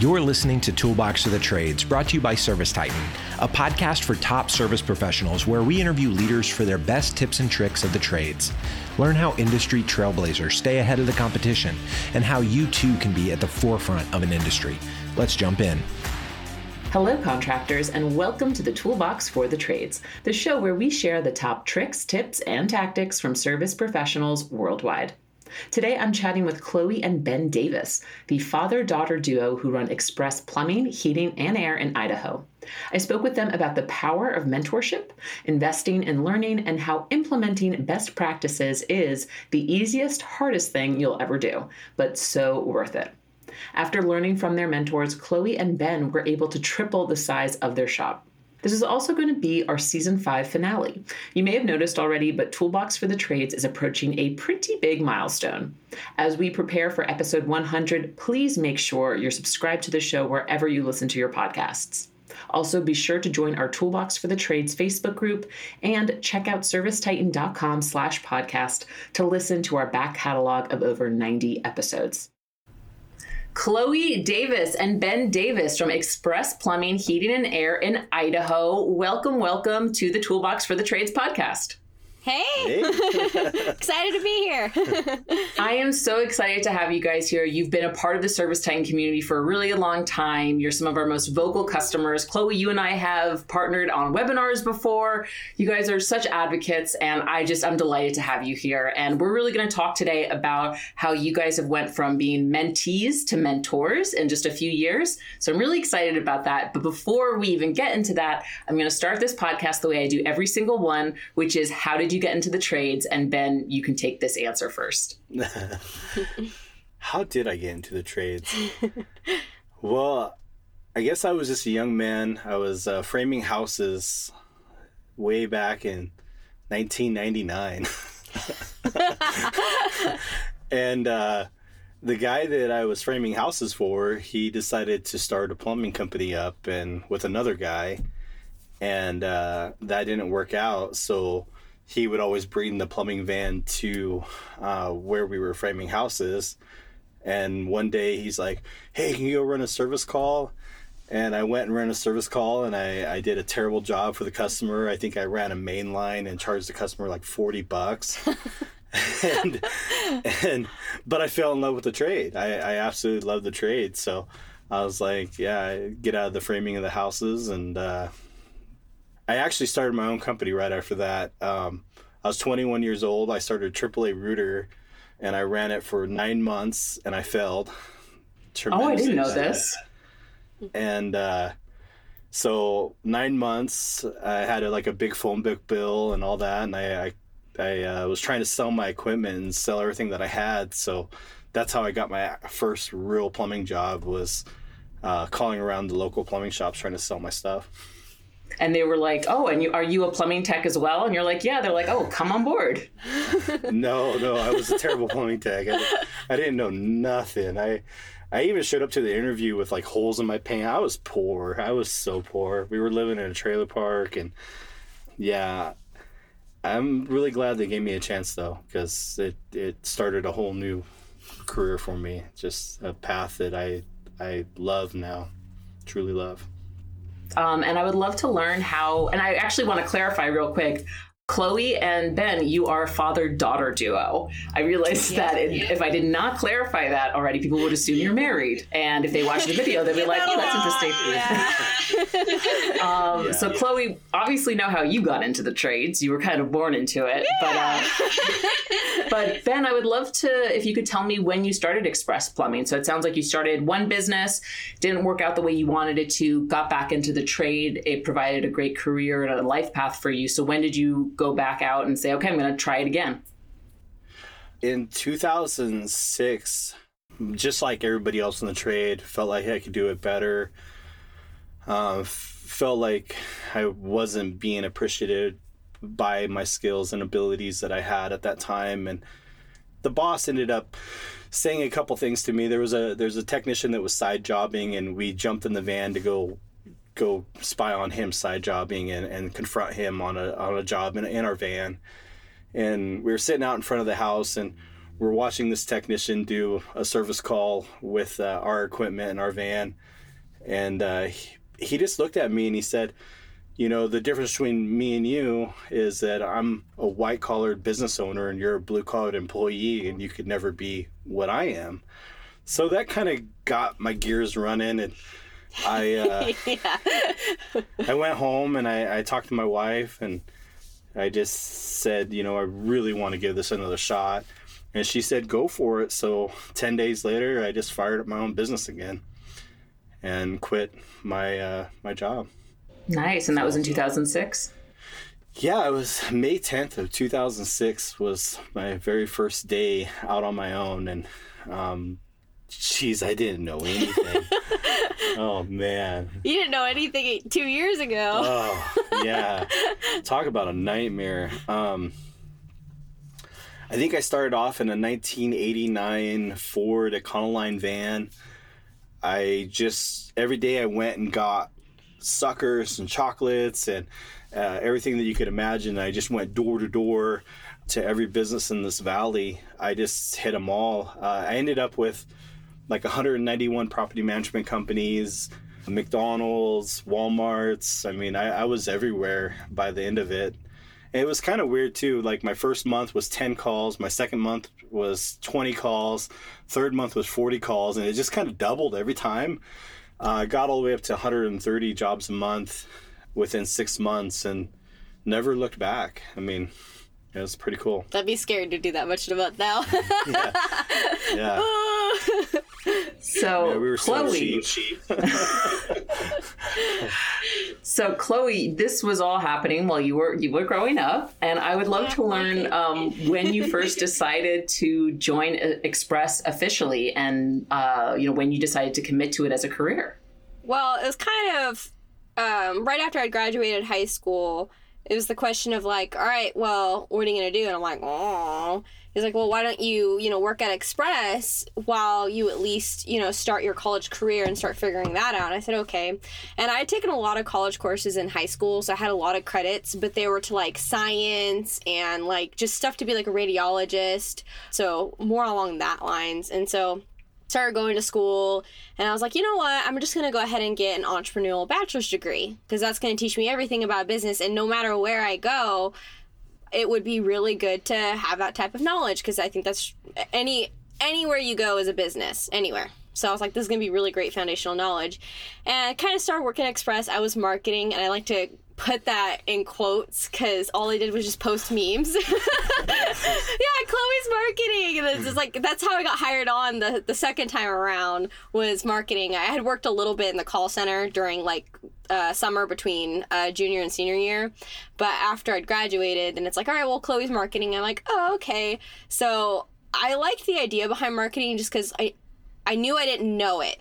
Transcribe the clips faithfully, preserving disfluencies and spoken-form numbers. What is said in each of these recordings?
You're listening to Toolbox of the Trades, brought to you by Service Titan, a podcast for top service professionals where we interview leaders for their best tips and tricks of the trades. Learn how industry trailblazers stay ahead of the competition and how you too can be at the forefront of an industry. Let's jump in. Hello, contractors, and welcome to the Toolbox for the Trades, the show where we share the top tricks, tips, and tactics from service professionals worldwide. Today, I'm chatting with Chloe and Ben Davis, the father-daughter duo who run Express Plumbing, Heating, and Air in Idaho. I spoke with them about the power of mentorship, investing in learning, and how implementing best practices is the easiest, hardest thing you'll ever do, but so worth it. After learning from their mentors, Chloe and Ben were able to triple the size of their shop. This is also going to be our season five finale. You may have noticed already, but Toolbox for the Trades is approaching a pretty big milestone. As we prepare for episode one hundred, please make sure you're subscribed to the show wherever you listen to your podcasts. Also, be sure to join our Toolbox for the Trades Facebook group and check out servicetitan.com slash podcast to listen to our back catalog of over ninety episodes. Chloe Davis and Ben Davis from Express Plumbing, Heating, and Air in Idaho. Welcome, welcome to the Toolbox for the Trades podcast. Hey! hey. Excited to be here. I am so excited to have you guys here. You've been a part of the Service Titan community for a really long time. You're some of our most vocal customers. Chloe, you and I have partnered on webinars before. You guys are such advocates, and I just, I'm delighted to have you here. And we're really going to talk today about how you guys have went from being mentees to mentors in just a few years. So I'm really excited about that. But before we even get into that, I'm going to start this podcast the way I do every single one, which is how did you get into the trades? And Ben, you can take this answer first. How did I get into the trades? Well, I guess I was just a young man. I was uh, framing houses way back in nineteen ninety-nine. And uh, the guy that I was framing houses for, he decided to start a plumbing company up and with another guy. And uh, that didn't work out. So he would always bring the plumbing van to uh, where we were framing houses. And one day he's like, hey, can you go run a service call? And I went and ran a service call, and I, I did a terrible job for the customer. I think I ran a main line and charged the customer like forty bucks. and, and But I fell in love with the trade. I, I absolutely loved the trade. So I was like, yeah, get out of the framing of the houses. And uh, I actually started my own company right after that. Um, I was twenty-one years old. I started Triple A Router, and I ran it for nine months, and I failed. Oh, I didn't know this. And uh, so nine months, I had a, like a big phone book bill and all that, and I I, I uh, was trying to sell my equipment and sell everything that I had. So that's how I got my first real plumbing job, was uh, calling around the local plumbing shops trying to sell my stuff. And they were like, oh, and you are you a plumbing tech as well? And you're like, yeah. They're like, oh, come on board. no, no, I was a terrible plumbing tech. I, I didn't know nothing. I I even showed up to the interview with like holes in my paint. I was poor. I was so poor. We were living in a trailer park. And yeah, I'm really glad they gave me a chance, though, because it, it started a whole new career for me. Just a path that I I love now, truly love. Um, and I would love to learn how, and I actually want to clarify real quick, Chloe and Ben, you are a father-daughter duo. I realized yeah, that yeah. if I did not clarify that already, people would assume you're married. And if they watch the video, they'd be like, oh, that's interesting. Yeah. um, yeah. So Chloe, obviously know how you got into the trades. You were kind of born into it. Yeah. But, uh, but Ben, I would love to, if you could tell me when you started Express Plumbing. So it sounds like you started one business, didn't work out the way you wanted it to, got back into the trade. It provided a great career and a life path for you. So when did you go back out and say, okay, I'm going to try it again? In two thousand six, just like everybody else in the trade, felt like I could do it better. Uh, felt like I wasn't being appreciated by my skills and abilities that I had at that time. And the boss ended up saying a couple things to me. There was a there's a technician that was side jobbing, and we jumped in the van to go go spy on him side jobbing and, and confront him on a on a job in, in our van. And we were sitting out in front of the house, and we're watching this technician do a service call with uh, our equipment in our van. And uh, he, he just looked at me and he said, you know, the difference between me and you is that I'm a white-collar business owner and you're a blue-collar employee and you could never be what I am. So that kind of got my gears running, and I uh, yeah. I went home and I, I talked to my wife and I just said, you know, I really want to give this another shot. And she said, go for it. So ten days later, I just fired up my own business again and quit my uh, my job. Nice. And that was in two thousand six? Yeah, it was May tenth of two thousand six was my very first day out on my own. And, um, geez, I didn't know anything. Oh, man. You didn't know anything two years ago. Oh, yeah. Talk about a nightmare. Um, I think I started off in a nineteen eighty-nine Ford Econoline van. I just, every day I went and got suckers and chocolates and uh, everything that you could imagine. I just went door to door to every business in this valley. I just hit them all. Uh, I ended up with like one hundred ninety-one property management companies, McDonald's, Walmart's. I mean, I, I was everywhere by the end of it. And it was kind of weird too. Like my first month was ten calls. My second month was twenty calls. Third month was forty calls. And it just kind of doubled every time. I uh, got all the way up to one hundred thirty jobs a month within six months and never looked back. I mean, it was pretty cool. That'd be scary to do that much in a month now. Yeah. Yeah. So, yeah, we were Chloe. So, cheap. So, Chloe, this was all happening while you were you were growing up, and I would love to learn um, when you first decided to join Express officially, and uh, you know, when you decided to commit to it as a career. Well, it was kind of um, right after I graduated high school. It was the question of like, all right, well, what are you going to do? And I'm like, oh. He's like, well, why don't you, you know, work at Express while you at least, you know, start your college career and start figuring that out. And I said, okay. And I had taken a lot of college courses in high school, so I had a lot of credits, but they were to like science and like just stuff to be like a radiologist. So more along that lines. And so started going to school and I was like, you know what, I'm just going to go ahead and get an entrepreneurial bachelor's degree because that's going to teach me everything about business. And no matter where I go, it would be really good to have that type of knowledge because I think that's any anywhere you go is a business, anywhere. So I was like, this is going to be really great foundational knowledge. And I kind of started working at Express. I was marketing and I like to put that in quotes because all I did was just post memes. Yeah, Chloe's marketing. And it's just like, that's how I got hired on the, the second time around was marketing. I had worked a little bit in the call center during like uh, summer between uh, junior and senior year. But after I'd graduated and it's like, all right, well, Chloe's marketing. I'm like, oh, okay. So I liked the idea behind marketing just because I, I knew I didn't know it.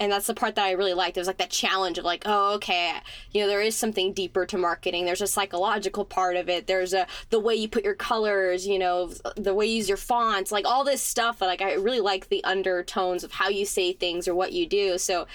And that's the part that I really liked. It was like that challenge of like, oh, okay, you know, there is something deeper to marketing. There's a psychological part of it. There's a the way you put your colors, you know, the way you use your fonts, like all this stuff. Like I really like the undertones of how you say things or what you do. So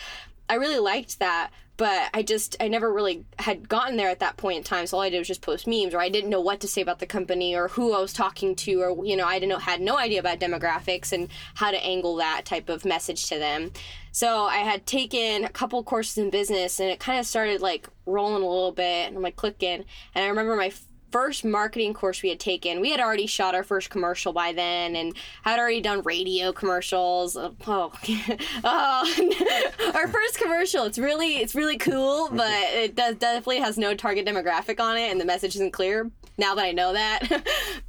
I really liked that. But I just, I never really had gotten there at that point in time. So all I did was just post memes, or I didn't know what to say about the company or who I was talking to, or, you know, I didn't know, had no idea about demographics and how to angle that type of message to them. So I had taken a couple courses in business and it kind of started like rolling a little bit and I'm like clicking. And I remember my first marketing course we had taken, we had already shot our first commercial by then and had already done radio commercials. Oh, oh. Our first commercial, it's really, it's really cool, but it does definitely has no target demographic on it and the message isn't clear now that I know that.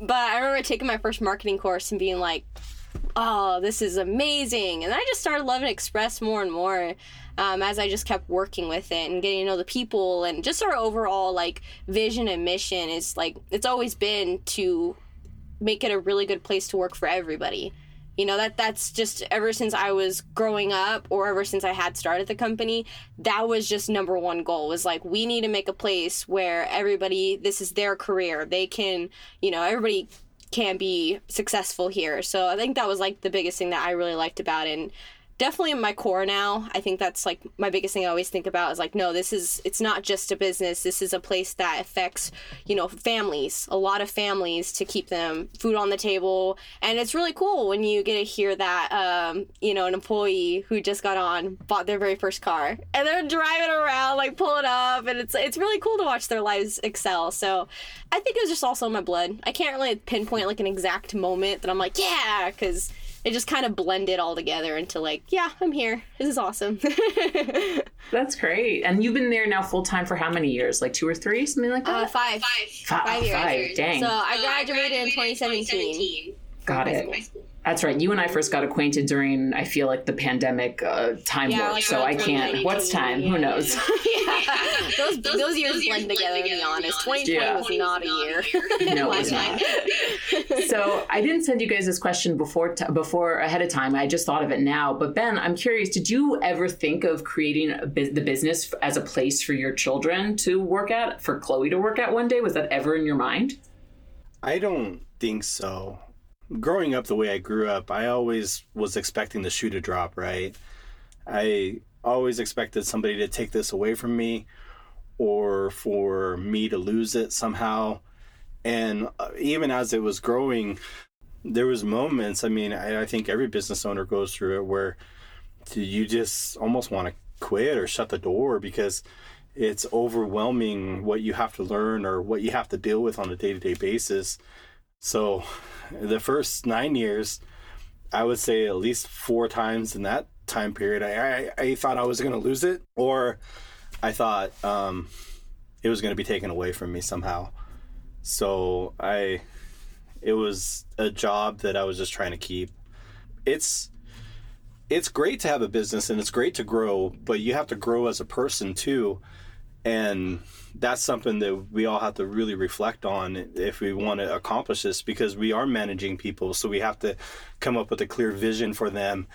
But I remember taking my first marketing course and being like, oh, this is amazing. And I just started loving Express more and more um, as I just kept working with it and getting to know the people and just our overall like vision and mission is like, it's always been to make it a really good place to work for everybody. You know, that that's just ever since I was growing up or ever since I had started the company, that was just number one goal was like, we need to make a place where everybody, this is their career. They can, you know, everybody can be successful here. So I think that was like the biggest thing that I really liked about it. And definitely in my core now. I think that's like my biggest thing I always think about is like, no, this is, it's not just a business. This is a place that affects, you know, families, a lot of families, to keep them food on the table. And it's really cool when you get to hear that, um, you know, an employee who just got on, bought their very first car, and they're driving around, like pulling up, and it's, it's really cool to watch their lives excel. So I think it was just also in my blood. I can't really pinpoint like an exact moment that I'm like, yeah, because it just kind of blended all together into like, yeah, I'm here. This is awesome. That's great. And you've been there now full time for how many years? Like two or three, something like that? Uh, five. Five. Five, five, years. five. Dang. So I graduated, I graduated in twenty seventeen. Got it. That's right. You and I first got acquainted during, I feel like, the pandemic uh, time yeah, warp. Like, so I can't. What's time? Yeah. Who knows? Yeah. Those, those, those years blend together, to be honest. twenty twenty yeah. was not a year. No, it was not. So I didn't send you guys this question before, t- before ahead of time. I just thought of it now. But Ben, I'm curious, did you ever think of creating a bu- the business as a place for your children to work at, for Chloe to work at one day? Was that ever in your mind? I don't think so. Growing up the way I grew up, I always was expecting the shoe to drop, right? I always expected somebody to take this away from me, or for me to lose it somehow. And even as it was growing, there was moments, I mean, I, I think every business owner goes through it, where you just almost want to quit or shut the door, because it's overwhelming what you have to learn or what you have to deal with on a day-to-day basis. So the first nine years, I would say at least four times in that time period, I, I, I thought I was going to lose it, or I thought um, it was going to be taken away from me somehow. So I, it was a job that I was just trying to keep. It's, it's great to have a business, and it's great to grow, but you have to grow as a person too. And that's something that we all have to really reflect on if we want to accomplish this, because we are managing people. So we have to come up with a clear vision for them,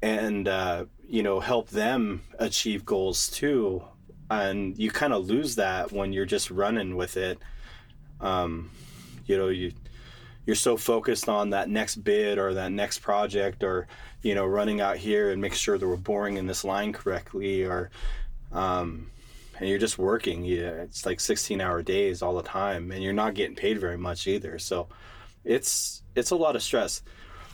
and, uh, you know, help them achieve goals too. And you kind of lose that when you're just running with it. Um, you know, you, you're so focused on that next bid or that next project, or, you know, running out here and make sure that we're boring in this line correctly, or, um, and you're just working. Yeah, it's like sixteen hour days all the time, and you're not getting paid very much either. So it's it's a lot of stress.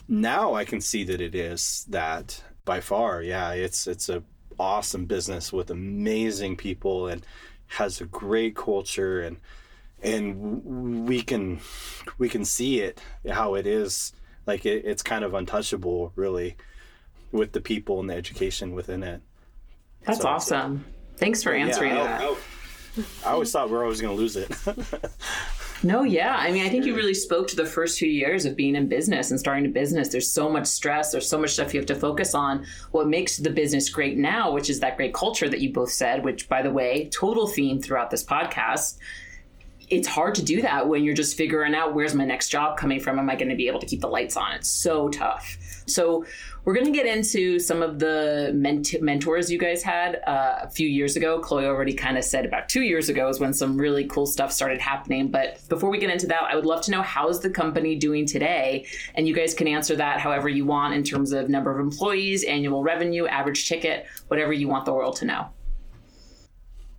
Now I can see that it is that by far. Yeah, it's it's a awesome business with amazing people, and has a great culture, and and we can we can see it how it is. Like it, it's kind of untouchable really, with the people and the education within it. That's so awesome. Thanks for answering yeah, I, that. I, I always thought we were always going to lose it. No, yeah. I mean, I think you really spoke to the first few years of being in business and starting a business. There's so much stress. There's so much stuff you have to focus on. What makes the business great now, which is that great culture that you both said, which, by the way, total theme throughout this podcast. It's hard to do that when you're just figuring out, where's my next job coming from? Am I going to be able to keep the lights on? It's so tough. So we're going to get into some of the ment- mentors you guys had uh, a few years ago. Chloe already kind of said about two years ago is when some really cool stuff started happening. But before we get into that, I would love to know, how's the company doing today? And you guys can answer that however you want, in terms of number of employees, annual revenue, average ticket, whatever you want the world to know.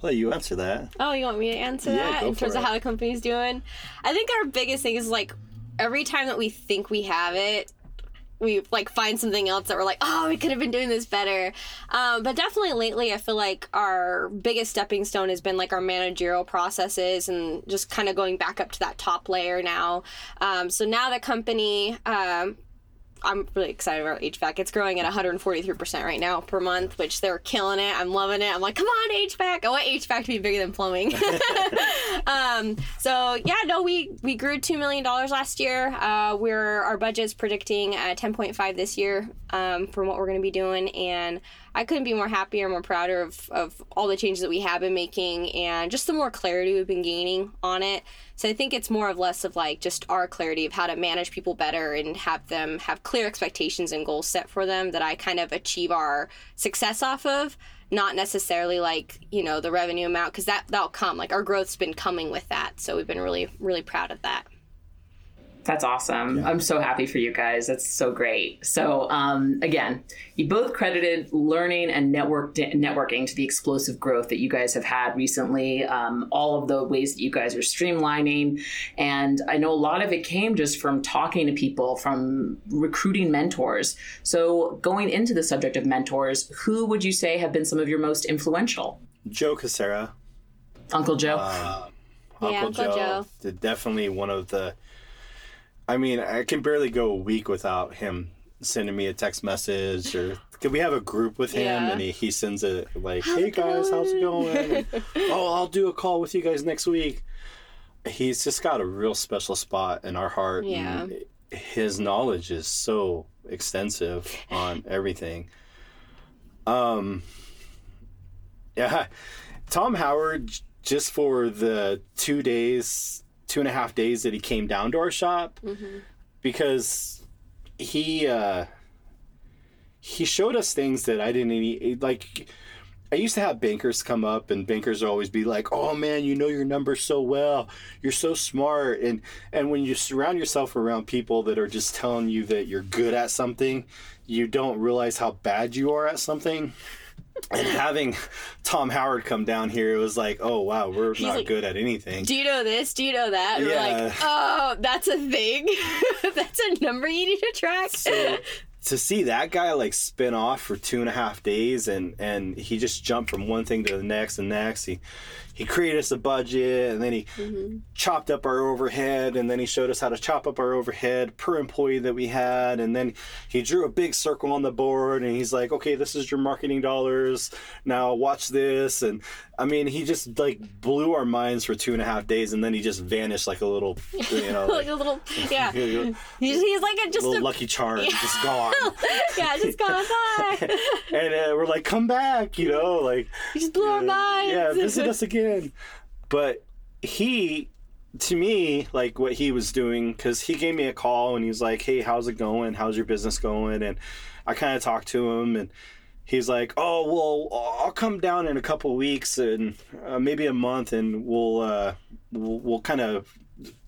I'll let you answer that. Oh, you want me to answer yeah, that in terms it. of how the company's doing? I think our biggest thing is like, every time that we think we have it, we like find something else that we're like, oh, we could have been doing this better. Um, but definitely lately, I feel like our biggest stepping stone has been like our managerial processes, and just kind of going back up to that top layer now. Um, so now the company, um, I'm really excited about H V A C. It's growing at one hundred forty-three percent right now per month, which they're killing it. I'm loving it. I'm like, come on, H V A C. I want H V A C to be bigger than plumbing. um, so yeah, no, we, we grew two million dollars last year. Uh, we're, our budget's predicting uh, ten point five this year um, from what we're going to be doing. And I couldn't be more happier, more prouder of, of all the changes that we have been making, and just the more clarity we've been gaining on it. So I think it's more of less of like just our clarity of how to manage people better and have them have clear expectations and goals set for them that I kind of achieve our success off of, not necessarily like, you know, the revenue amount, because that, that'll come. Like our growth's been coming with that. So we've been really, really proud of that. That's awesome. Yeah. I'm so happy for you guys. That's so great. So um, again, you both credited learning and network networking to the explosive growth that you guys have had recently, um, all of the ways that you guys are streamlining. And I know a lot of it came just from talking to people, from recruiting mentors. So going into the subject of mentors, who would you say have been some of your most influential? Joe Cacera. Uncle Joe. Uh, Uncle, yeah, Uncle Joe. Joe. Definitely one of the... I mean, I can barely go a week without him sending me a text message, or can we have a group with him? Yeah. And he, he sends it like, how's hey guys, going? how's it going? And, oh, I'll do a call with you guys next week. He's just got a real special spot in our heart. Yeah. And his knowledge is so extensive on everything. Um, yeah. Tom Howard, just for the two days... two and a half days that he came down to our shop, mm-hmm. because he uh, he showed us things that I didn't even, like, I used to have bankers come up, and bankers would always be like, oh man, you know your numbers so well, you're so smart, and and when you surround yourself around people that are just telling you that you're good at something, you don't realize how bad you are at something. And having Tom Howard come down here, it was like, oh, wow, we're He's not like, good at anything. Do you know this? Do you know that? And yeah. We're like, oh, that's a thing. That's a number you need to track. So to see that guy, like, spin off for two and a half days, and, and he just jumped from one thing to the next and next. He he created us a budget, and then he mm-hmm. chopped up our overhead, and then he showed us how to chop up our overhead per employee that we had, and then he drew a big circle on the board, and he's like, okay, this is your marketing dollars, now watch this. And I mean, he just like blew our minds for two and a half days, and then he just vanished like a little, you know, like, like a little, yeah. he's, he's like a, just a little a, lucky charm, yeah. just gone. yeah, just gone, bye. And uh, we're like, come back, you know, like. He just blew uh, our minds. Yeah, visit us again. But he, to me, like what he was doing, because he gave me a call and he's like, hey, how's it going? How's your business going? And I kind of talked to him, and he's like, oh, well, I'll come down in a couple of weeks and uh, maybe a month, and we'll, uh, we'll, we'll kind of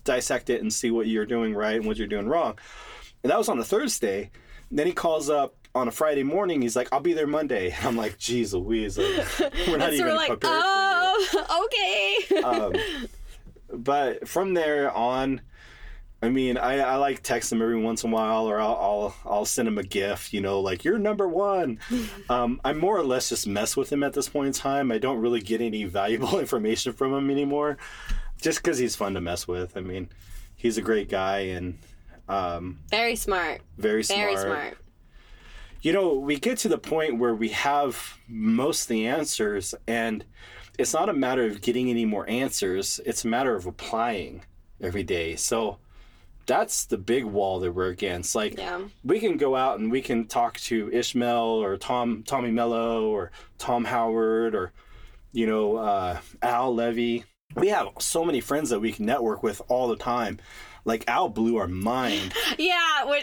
dissect it and see what you're doing right and what you're doing wrong. And that was on a Thursday. And then he calls up on a Friday morning. He's like, I'll be there Monday. And I'm like, geez Louise, like, we're not so even we're like, prepared. Oh, okay. um, but from there on, I mean, I, I like text him every once in a while, or I'll, I'll, I'll send him a GIF, you know, like, you're number one. um, I more or less just mess with him at this point in time. I don't really get any valuable information from him anymore, just because he's fun to mess with. I mean, he's a great guy, and um, very smart. Very smart. Very smart. You know, we get to the point where we have most of the answers, and it's not a matter of getting any more answers. It's a matter of applying every day. So that's the big wall that we're against. Like, yeah. we can go out and we can talk to Ishmael or Tom, Tommy Mello or Tom Howard or, you know, uh, Al Levy. We have so many friends that we can network with all the time. Like, Al blew our mind. Yeah, when,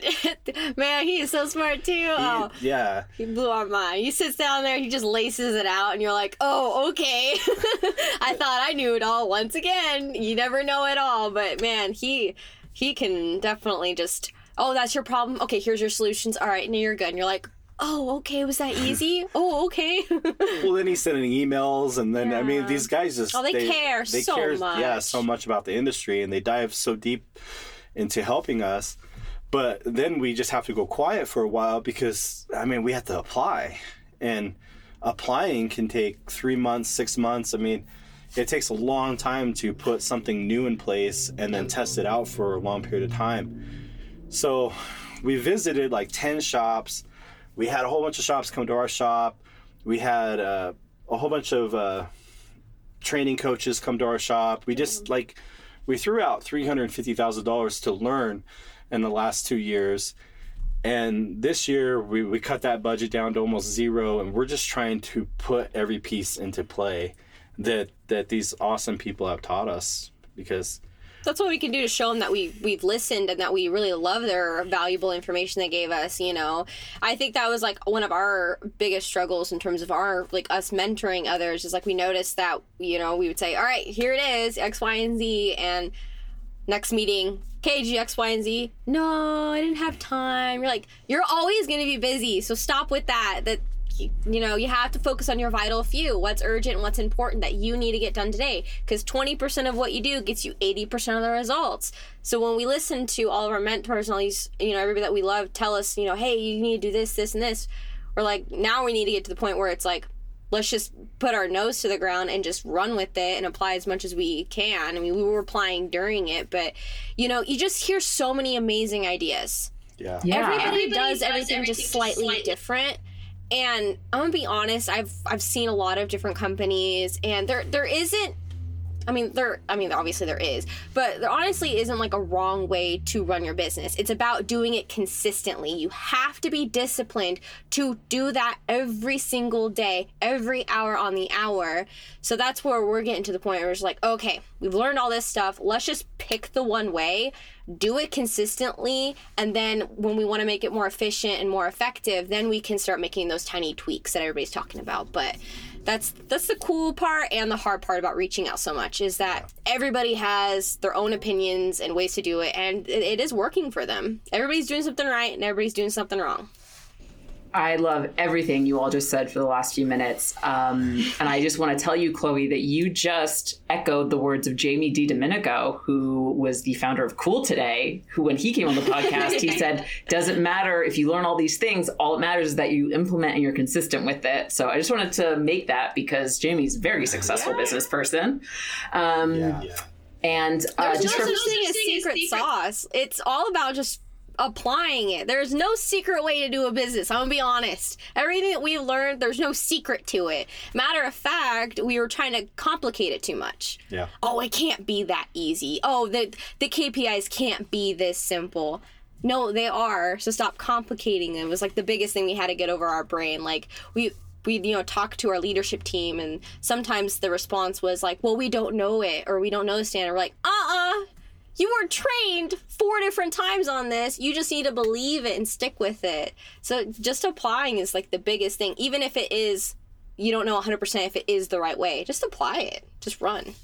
man, he is so smart, too. He, oh, yeah. He blew our mind. He sits down there, he just laces it out, and you're like, oh, okay. I thought I knew it all once again. You never know it all. But, man, he he can definitely just, oh, that's your problem? Okay, here's your solutions. All right, now you're good. And you're like, oh, okay, was that easy? Oh, okay. Well, then he's sending emails, and then, yeah. I mean, these guys just... Oh, they, they care they so care, much. Yeah, so much about the industry, and they dive so deep into helping us. But then we just have to go quiet for a while because, I mean, we have to apply. And applying can take three months, six months. I mean, it takes a long time to put something new in place and then test it out for a long period of time. So we visited like ten shops. We had a whole bunch of shops come to our shop. We had uh, a whole bunch of uh, training coaches come to our shop. We just like, we threw out three hundred fifty thousand dollars to learn in the last two years. And this year we, we cut that budget down to almost zero. And we're just trying to put every piece into play that, that these awesome people have taught us, because that's what we can do to show them that we, we've listened and that we really love their valuable information they gave us, you know. I think that was, like, one of our biggest struggles in terms of our, like, us mentoring others is, like, we noticed that, you know, we would say, all right, here it is, X, Y, and Z, and next meeting, K G, X, Y, and Z. No, I didn't have time. You're like, you're always going to be busy. So stop with that. That, you know, you have to focus on your vital few. What's urgent, what's important that you need to get done today. Because twenty percent of what you do gets you eighty percent of the results. So when we listen to all of our mentors and all these, you know, everybody that we love tell us, you know, hey, you need to do this, this, and this. We're like, now we need to get to the point where it's like, let's just put our nose to the ground and just run with it and apply as much as we can. I mean, we were applying during it, but, you know, you just hear so many amazing ideas. Yeah. yeah. Everybody, Everybody does, does everything, everything just slightly, slightly different. And I'm going to be honest, I've I've seen a lot of different companies, and there there isn't, I mean, there. I mean, obviously there is, but there honestly isn't like a wrong way to run your business. It's about doing it consistently. You have to be disciplined to do that every single day, every hour on the hour. So that's where we're getting to the point where it's like, okay, we've learned all this stuff. Let's just pick the one way, do it consistently. And then when we want to make it more efficient and more effective, then we can start making those tiny tweaks that everybody's talking about. But That's that's the cool part and the hard part about reaching out so much is that everybody has their own opinions and ways to do it, and it, it is working for them. Everybody's doing something right and everybody's doing something wrong. I love everything you all just said for the last few minutes. Um, and I just want to tell you, Chloe, that you just echoed the words of Jamie D. DiDomenico, who was the founder of Cool Today, who when he came on the podcast, he said, doesn't matter if you learn all these things, all it matters is that you implement and you're consistent with it. So I just wanted to make that because Jamie's a very successful yeah. business person. Um, yeah. Yeah. And uh, there's just no such thing as secret sauce. It's all about just applying it. There's no secret way to do a business. I'm gonna be honest. Everything that we learned, there's no secret to it. Matter of fact, we were trying to complicate it too much. Yeah. Oh, it can't be that easy. Oh, the the K P Is can't be this simple. No, they are. So stop complicating them. It was like the biggest thing we had to get over our brain. Like we we you know talked to our leadership team, and sometimes the response was like, well, we don't know it, or we don't know the standard. We're like, uh-uh. You were trained four different times on this. You just need to believe it and stick with it. So just applying is like the biggest thing. Even if it is, you don't know one hundred percent if it is the right way, just apply it. Just run.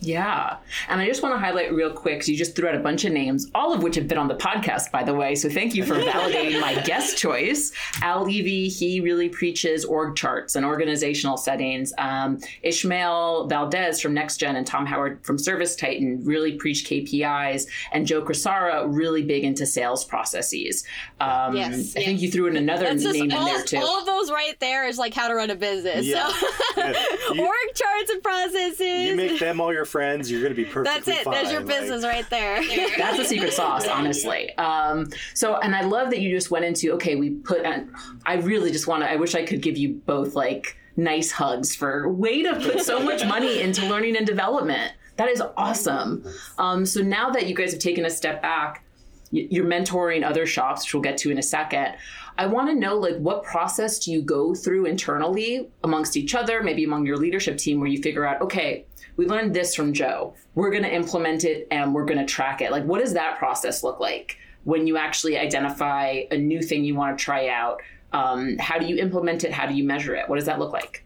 Yeah. And I just want to highlight real quick, because you just threw out a bunch of names, all of which have been on the podcast, by the way. So thank you for validating my guest choice. Al Levy, he really preaches org charts and organizational settings. Um, Ishmael Valdez from NextGen and Tom Howard from Service Titan really preach K P Is. And Joe Cacera, really big into sales processes. Um, yes, I yes. think you threw in another That's name all, in there, too. All of those right there is like how to run a business. Yeah. So yeah. You, org charts and processes. You make them all your friends, you're going to be perfectly That's it. Fine. There's your like, business right there. That's the secret sauce, honestly. Um, so, and I love that you just went into, okay, we put, and I really just want to, I wish I could give you both like nice hugs for way to put so much money into learning and development. That is awesome. Um, so now that you guys have taken a step back, you're mentoring other shops, which we'll get to in a second. I want to know, like, what process do you go through internally amongst each other, maybe among your leadership team, where you figure out, okay, we learned this from Joe, we're going to implement it and we're going to track it. Like, what does that process look like when you actually identify a new thing you want to try out? Um, how do you implement it? How do you measure it? What does that look like?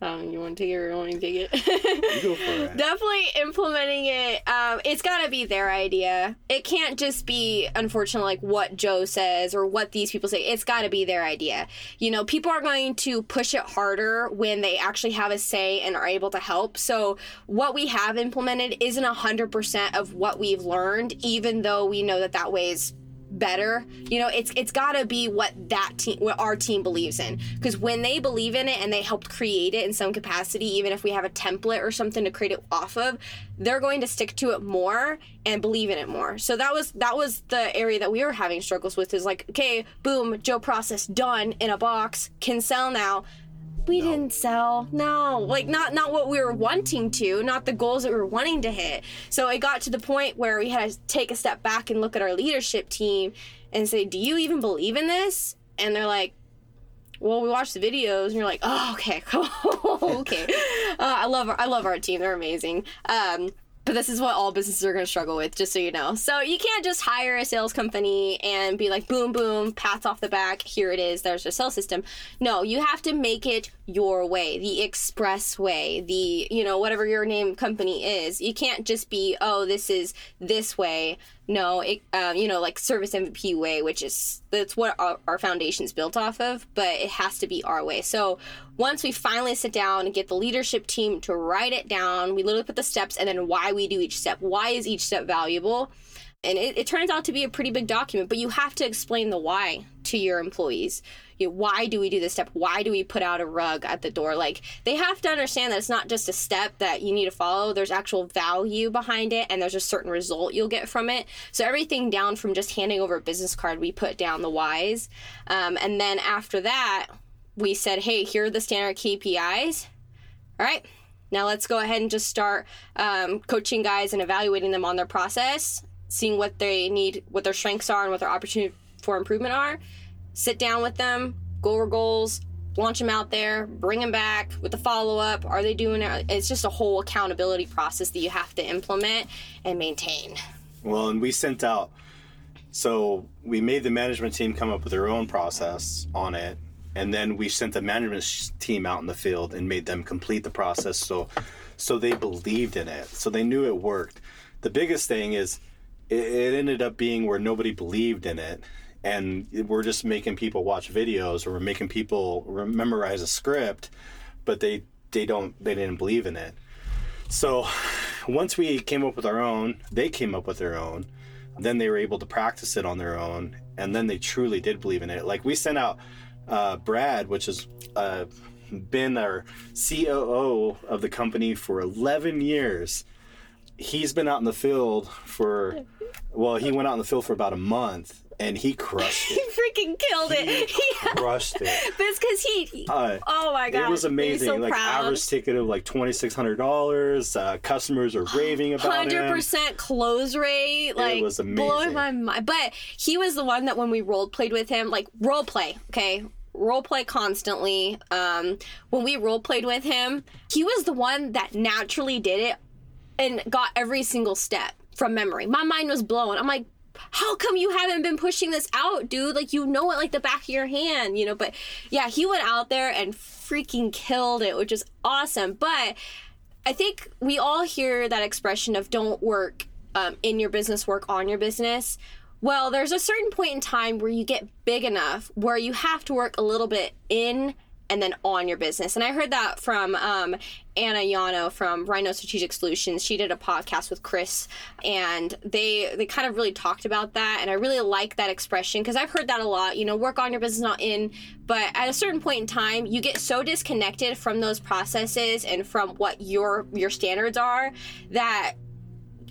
Um, you want to take it or you want to take it? You go for it. Definitely implementing it. Um, it's got to be their idea. It can't just be, unfortunately, like what Joe says or what these people say. It's got to be their idea. You know, people are going to push it harder when they actually have a say and are able to help. So what we have implemented isn't one hundred percent of what we've learned, even though we know that that way is better. You know, it's it's got to be what that team, what our team believes in, because when they believe in it and they helped create it in some capacity, even if we have a template or something to create it off of, they're going to stick to it more and believe in it more. So that was that was the area that we were having struggles with, is like, okay, boom, Joe process done in a box, can sell now. We no. didn't sell. No, like not not what we were wanting to, not the goals that we were wanting to hit. So it got to the point where we had to take a step back and look at our leadership team and say, do you even believe in this? And they're like, well, we watched the videos, and you're like, oh, okay, okay. Uh, I love our, I love our team. They're amazing. Um, But this is what all businesses are going to struggle with, just so you know. So you can't just hire a sales company and be like, boom, boom, pats off the back. Here it is. There's your sales system. No, you have to make it your way, the express way, the, you know, whatever your name company is. You can't just be, oh, this is this way. No, it, um, you know, like Service M V P way, which is, that's what our, our foundation's built off of, but it has to be our way. So once we finally sit down and get the leadership team to write it down, we literally put the steps and then why we do each step. Why is each step valuable? And it, it turns out to be a pretty big document, but you have to explain the why to your employees. You know, why do we do this step? Why do we put out a rug at the door? Like, they have to understand that it's not just a step that you need to follow. There's actual value behind it, and there's a certain result you'll get from it. So everything down from just handing over a business card, we put down the whys. Um, and then after that, we said, hey, here are the standard K P Is. All right. Now let's go ahead and just start um, coaching guys and evaluating them on their process, seeing what they need, what their strengths are, and what their opportunity for improvement are. Sit down with them, go over goals, launch them out there, bring them back with the follow-up. Are they doing it? It's just a whole accountability process that you have to implement and maintain. Well, and we sent out, so we made the management team come up with their own process on it. And then we sent the management team out in the field and made them complete the process. So, so they believed in it. So they knew it worked. The biggest thing is it, it ended up being where nobody believed in it. And we're just making people watch videos, or we're making people memorize a script, but they, they don't, they didn't believe in it. So once we came up with our own, they came up with their own, then they were able to practice it on their own. And then they truly did believe in it. Like, we sent out, Uh, Brad, which has uh, been our C O O of the company for eleven years. He's been out in the field for, well, he went out in the field for about a month, and he crushed it. He freaking killed he it. He crushed it. That's because he, uh, oh my God. It was amazing. So like, proud. Average ticket of like twenty-six hundred dollars. Uh, customers are raving about it. one hundred percent close rate. Like, it was amazing. Blowing my mind. But he was the one that when we role played with him, like role play, okay? Role play constantly. Um, when we role played with him, he was the one that naturally did it and got every single step from memory. My mind was blown. I'm like, how come you haven't been pushing this out, dude? Like, you know it like the back of your hand, you know? But yeah, he went out there and freaking killed it, which is awesome. But I think we all hear that expression of don't work um, in your business, work on your business. Well, there's a certain point in time where you get big enough where you have to work a little bit in and then on your business. And I heard that from um, Anna Yano from Rhino Strategic Solutions. She did a podcast with Chris, and they they kind of really talked about that. And I really like that expression, because I've heard that a lot, you know, work on your business, not in. But at a certain point in time, you get so disconnected from those processes and from what your your standards are that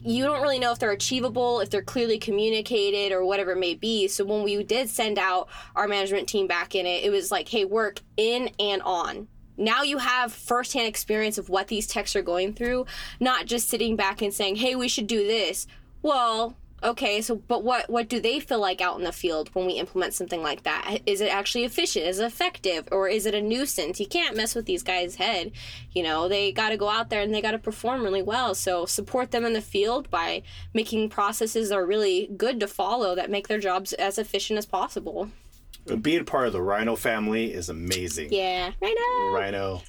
you don't really know if they're achievable, if they're clearly communicated, or whatever it may be. So when we did send out our management team back in it, it was like, hey, work in and on. Now you have firsthand experience of what these techs are going through, not just sitting back and saying, hey, we should do this. Well, okay, so but what, what do they feel like out in the field when we implement something like that? Is it actually efficient? Is it effective? Or is it a nuisance? You can't mess with these guys' head. You know, they got to go out there and they got to perform really well. So support them in the field by making processes that are really good to follow, that make their jobs as efficient as possible. Being part of the Rhino family is amazing. Yeah, Rhino. Rhino.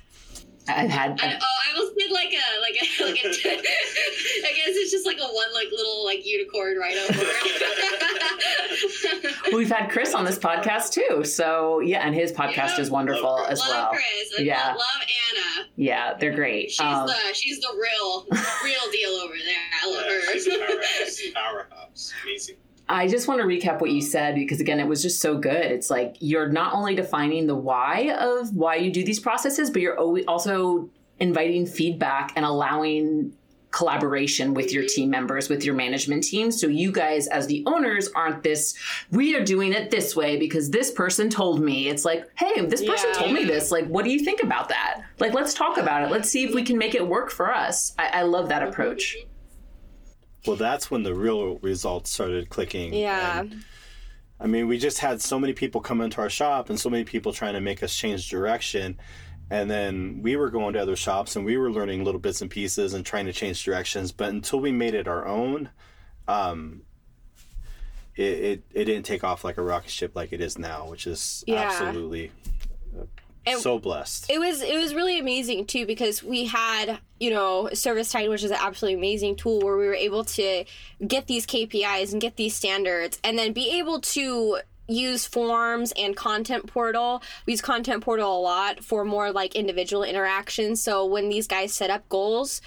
I've had that. I, oh, I almost did like a, like a, like a, I guess it's just like a one, like little, like unicorn right over. We've had Chris on this podcast too. So yeah. And his podcast yeah, is wonderful love, as love well. Love Chris. And yeah. Love Anna. Yeah. They're great. She's um, the, she's the real, real deal over there. I love her. She's a powerhouse. Powerhouse. Amazing. I just want to recap what you said, because again, it was just so good. It's like, you're not only defining the why of why you do these processes, but you're also inviting feedback and allowing collaboration with your team members, with your management team. So you guys as the owners aren't this, we are doing it this way because this person told me. It's like, hey, this person yeah. told me this. Like, what do you think about that? Like, let's talk about it. Let's see if we can make it work for us. I, I love that approach. Well, that's when the real results started clicking. Yeah. And, I mean, we just had so many people come into our shop and so many people trying to make us change direction. And then we were going to other shops and we were learning little bits and pieces and trying to change directions. But until we made it our own, um, it, it, it didn't take off like a rocket ship like it is now, which is yeah. absolutely and so blessed. It was it was really amazing, too, because we had, you know, Service Titan, which is an absolutely amazing tool where we were able to get these K P Is and get these standards and then be able to use forms and content portal. We use content portal a lot for more like individual interactions. So when these guys set up goals,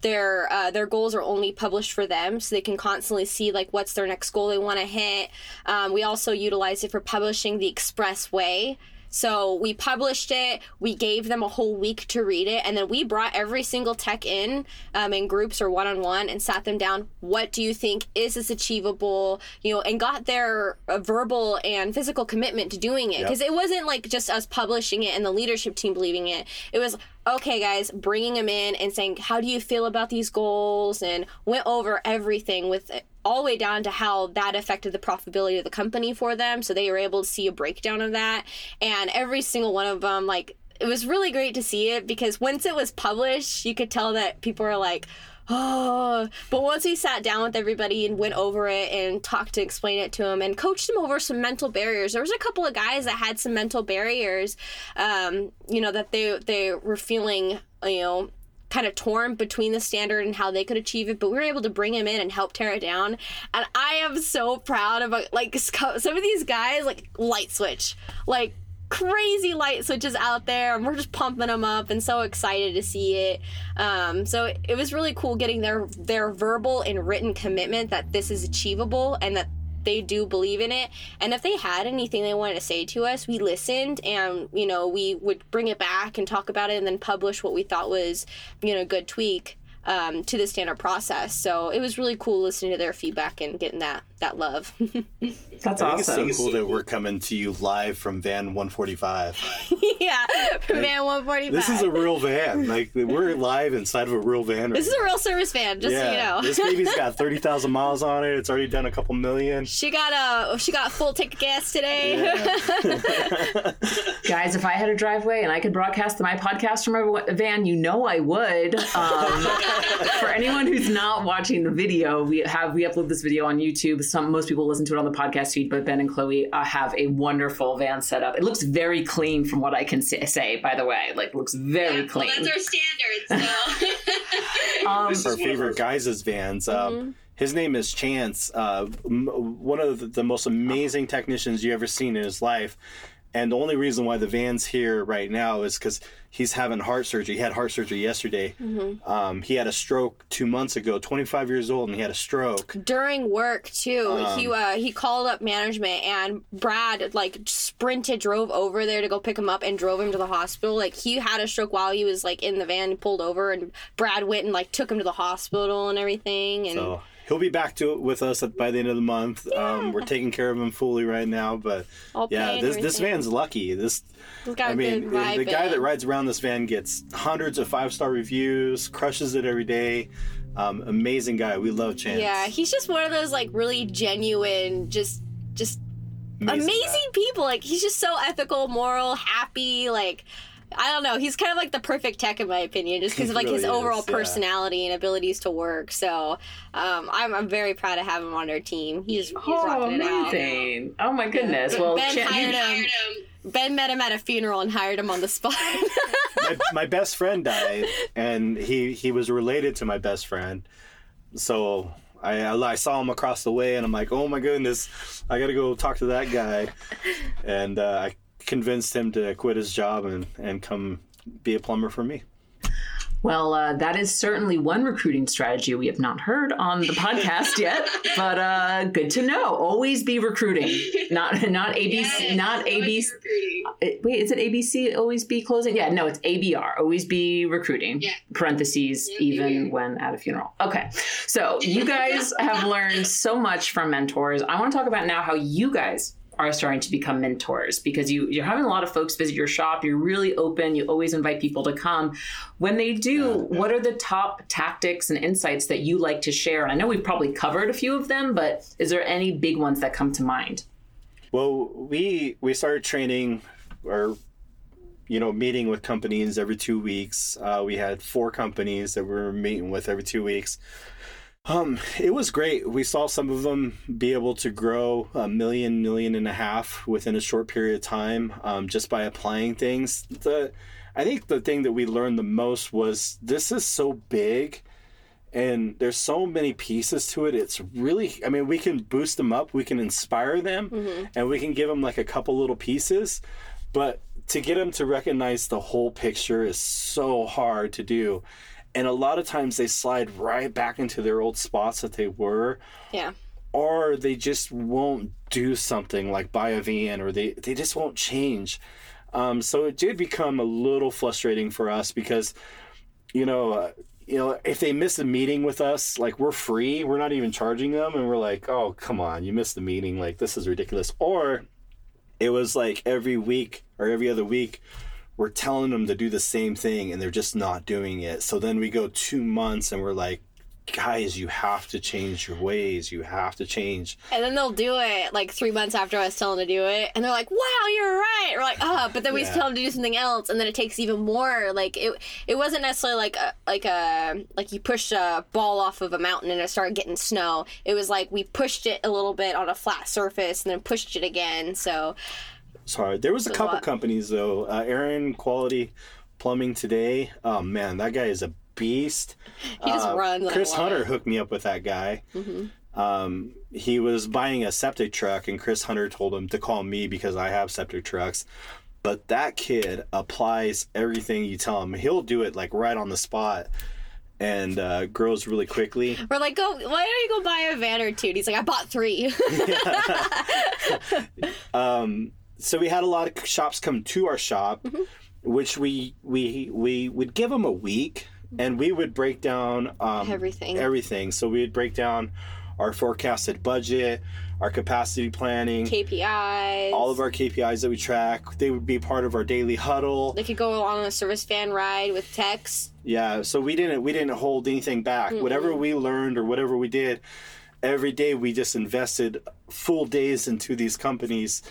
their uh, their goals are only published for them, so they can constantly see like what's their next goal they want to hit. Um, we also utilize it for publishing the Express Way. So we published it, we gave them a whole week to read it, and then we brought every single tech in um, in groups or one-on-one and sat them down. What do you think? Is this achievable? You know, and got their uh, verbal and physical commitment to doing it. Because yep. it wasn't like just us publishing it and the leadership team believing it. It was, okay, guys, bringing them in and saying, how do you feel about these goals? And went over everything with it, all the way down to how that affected the profitability of the company for them. So they were able to see a breakdown of that. And every single one of them, like, it was really great to see it, because once it was published, you could tell that people were like, oh, but once we sat down with everybody and went over it and talked to explain it to them and coached them over some mental barriers. There was a couple of guys that had some mental barriers, um, you know, that they, they were feeling, you know, kind of torn between the standard and how they could achieve it, but we were able to bring him in and help tear it down. And I am so proud of like some of these guys, like light switch, like crazy light switches out there, and we're just pumping them up and so excited to see it. Um, so it, it was really cool getting their, their verbal and written commitment that this is achievable and that they do believe in it. And if they had anything they wanted to say to us, we listened, and you know, we would bring it back and talk about it and then publish what we thought was, you know, a good tweak um, to the standard process. So it was really cool listening to their feedback and getting that that love. That's I awesome. Think it's so cool that we're coming to you live from van one forty-five. Yeah, from like, van one forty-five. This is a real van. Like, we're live inside of a real van. Right this is now. A real service van, just yeah. so you know. This baby's got thirty thousand miles on it. It's already done a couple million. She got a she got full tank gas today. Yeah. Guys, if I had a driveway and I could broadcast my podcast from a van, you know I would. Um, for anyone who's not watching the video, we have we upload this video on YouTube. Some most people listen to it on the podcast feed, but Ben and Chloe uh, have a wonderful van setup. It looks very clean, from what I can say. By the way, like looks very yeah, clean. Well, that's our standards. So. um, this is our favorite guys' vans. Um, mm-hmm. His name is Chance. Uh, m- one of the, the most amazing technicians you ever seen in his life. And the only reason why the van's here right now is because he's having heart surgery. He had heart surgery yesterday. Mm-hmm. Um, he had a stroke two months ago, twenty-five years old, and he had a stroke. During work, too. Um, he uh, he called up management, and Brad, like, sprinted, drove over there to go pick him up and drove him to the hospital. Like, he had a stroke while he was, like, in the van, pulled over, and Brad went and, like, took him to the hospital and everything. And so he'll be back to with us at, by the end of the month. Yeah. Um, we're taking care of him fully right now, but I'll yeah, this this van's lucky. This, I mean, the guy that rides around this van gets hundreds of five star reviews, crushes it every day. Um, amazing guy. We love Chance. Yeah, he's just one of those like really genuine, just just amazing, amazing people. Like he's just so ethical, moral, happy, like. I don't know. He's kind of like the perfect tech, in my opinion, just because of like really his overall is, yeah. personality and abilities to work. So um, I'm, I'm very proud to have him on our team. He's, he's oh, rocking amazing. It out. Oh, my goodness. Yeah. Well, Ben Ch- hired him. him. Ben met him at a funeral and hired him on the spot. my, my best friend died, and he, he was related to my best friend. So I, I saw him across the way, and I'm like, oh, my goodness, I got to go talk to that guy. And uh, I convinced him to quit his job and, and come be a plumber for me. Well, uh, that is certainly one recruiting strategy we have not heard on the podcast yet, but uh, good to know. Always be recruiting, not not A B C, yeah, not A B C. Wait, is it A B C? Always be closing? Yeah, no, it's A B R. Always be recruiting. Yeah. Parentheses, yeah, even yeah. when at a funeral. Okay, so you guys have learned so much from mentors. I want to talk about now how you guys are starting to become mentors, because you, you're having a lot of folks visit your shop. You're really open. You always invite people to come. When they do, uh, what are the top tactics and insights that you like to share? And I know we've probably covered a few of them, but is there any big ones that come to mind? Well, we we started training, or you know, meeting with companies every two weeks. Uh, we had four companies that we were meeting with every two weeks. Um, it was great. We saw some of them be able to grow a million, million and a half within a short period of time, um, just by applying things. The, I think the thing that we learned the most was this is so big and there's so many pieces to it. It's really, I mean, we can boost them up, we can inspire them, mm-hmm. and we can give them like a couple little pieces, but to get them to recognize the whole picture is so hard to do. And a lot of times they slide right back into their old spots that they were. Yeah. Or they just won't do something like buy a van, or they, they just won't change. Um, so it did become a little frustrating for us because, you know, uh, you know, if they miss a meeting with us, like we're free, we're not even charging them. And we're like, oh, come on, you missed the meeting. Like, this is ridiculous. Or it was like every week or every other week, we're telling them to do the same thing and they're just not doing it. So then we go two months and we're like, guys, you have to change your ways. You have to change. And then they'll do it like three months after I was telling them to do it. And they're like, wow, you're right. We're like, oh, but then we yeah. tell them to do something else. And then it takes even more. Like it it wasn't necessarily like a, like a, like you push a ball off of a mountain and it started getting snow. It was like we pushed it a little bit on a flat surface and then pushed it again. So... Sorry, there was a couple companies though. Uh, Aaron Quality Plumbing today. Oh man, that guy is a beast. He just uh, runs. Like Chris Hunter hooked me up with that guy. Mm-hmm. Um, he was buying a septic truck, and Chris Hunter told him to call me because I have septic trucks. But that kid applies everything you tell him. He'll do it like right on the spot. And uh, grows really quickly. We're like, go. Why don't you go buy a van or two? And he's like, I bought three. um. So we had a lot of shops come to our shop, mm-hmm. which we we we would give them a week, and we would break down um, everything. Everything. So we would break down our forecasted budget, our capacity planning, K P Is, all of our K P Is that we track. They would be part of our daily huddle. They could go on a service van ride with techs. Yeah. So we didn't we didn't hold anything back. Mm-hmm. Whatever we learned or whatever we did, every day we just invested full days into these companies.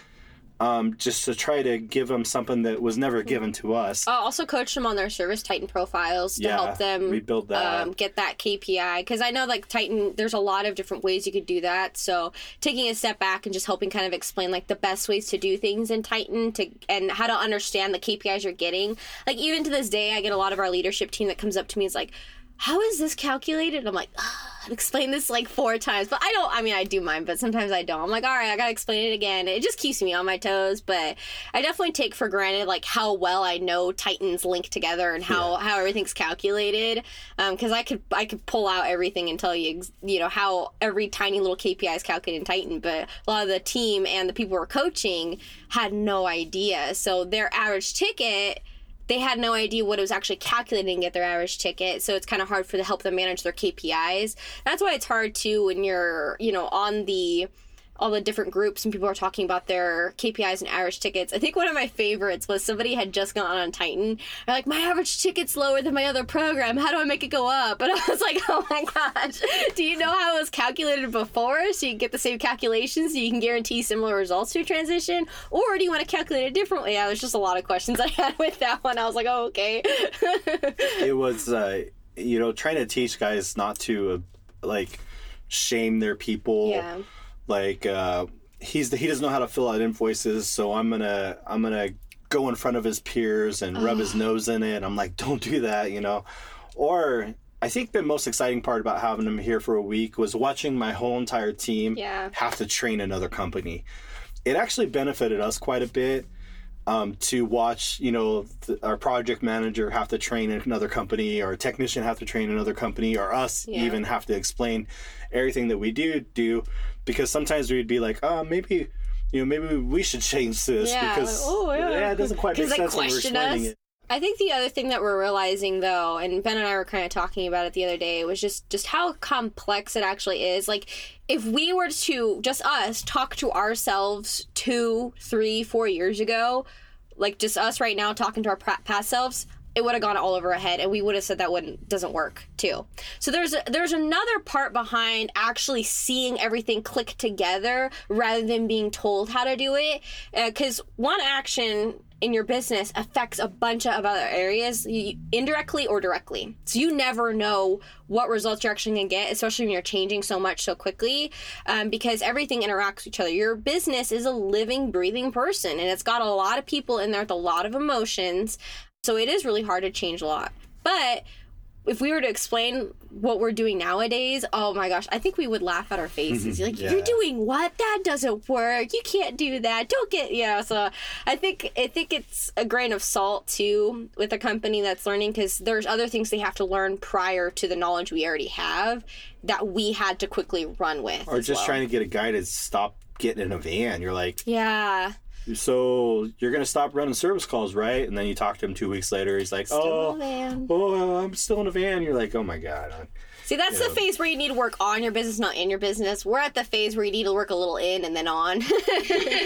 Um, just to try to give them something that was never given to us. I also coached them on their Service Titan profiles to yeah, help them rebuild that. Um, get that K P I. Because I know like Titan, there's a lot of different ways you could do that. So taking a step back and just helping kind of explain like the best ways to do things in Titan to and how to understand the K P Is you're getting. Like even to this day, I get a lot of our leadership team that comes up to me and is like, how is this calculated? And I'm like, oh, I've explained this like four times, but I don't, I mean, I do mine, but sometimes I don't. I'm like, all right, I got to explain it again. It just keeps me on my toes, but I definitely take for granted like how well I know Titans link together and how, yeah. how everything's calculated. Um, Cause I could, I could pull out everything and tell you, you know, how every tiny little K P I is calculated in Titan, but a lot of the team and the people we're coaching had no idea. So their average ticket, they had no idea what it was actually calculating to get their average ticket, so it's kind of hard for to help them manage their K P Is. That's why it's hard too when you're, you know, on the all the different groups and people are talking about their K P Is and average tickets. I think one of my favorites was somebody had just gone on Titan. They're like, my average ticket's lower than my other program. How do I make it go up? And I was like, oh my gosh, do you know how it was calculated before so you can get the same calculations so you can guarantee similar results to your transition? Or do you want to calculate it differently? Yeah, there's just a lot of questions I had with that one. I was like, oh, okay. It was, uh, you know, trying to teach guys not to, uh, like, shame their people. Yeah. Like uh, he's the, he doesn't know how to fill out invoices, so I'm gonna I'm gonna go in front of his peers and rub Ugh. his nose in it. I'm like, don't do that, you know. Or I think the most exciting part about having him here for a week was watching my whole entire team yeah. have to train another company. It actually benefited us quite a bit um, to watch, you know, th- our project manager have to train another company, or a technician have to train another company, or us yeah. even have to explain everything that we do do. Because sometimes we'd be like, oh, maybe, you know, maybe we should change this yeah, because like, oh, yeah. yeah, it doesn't quite make sense when we're explaining it. I think the other thing that we're realizing, though, and Ben and I were kind of talking about it the other day, was just, just how complex it actually is. Like, if we were to, just us, talk to ourselves two, three, four years ago, like just us right now talking to our past selves, it would have gone all over our head, and we would have said that wouldn't doesn't work too. So there's a, there's another part behind actually seeing everything click together rather than being told how to do it. Because uh, one action in your business affects a bunch of other areas, indirectly or directly. So you never know what results you're actually going to get, especially when you're changing so much so quickly, um, because everything interacts with each other. Your business is a living, breathing person, and it's got a lot of people in there with a lot of emotions. So it is really hard to change a lot. But if we were to explain what we're doing nowadays, oh my gosh, I think we would laugh at our faces. You're like, yeah. You're doing what? That doesn't work. You can't do that. Don't get, you know, so I think, I think it's a grain of salt too with a company that's learning, because there's other things they have to learn prior to the knowledge we already have that we had to quickly run with. Or just well. trying to get a guy to stop getting in a van. You're like, yeah. So you're going to stop running service calls, right? And then you talk to him two weeks later. He's like, oh, oh, I'm still in a van. You're like, oh, my God. I'm, See, that's the know. phase where you need to work on your business, not in your business. We're at the phase where you need to work a little in and then on.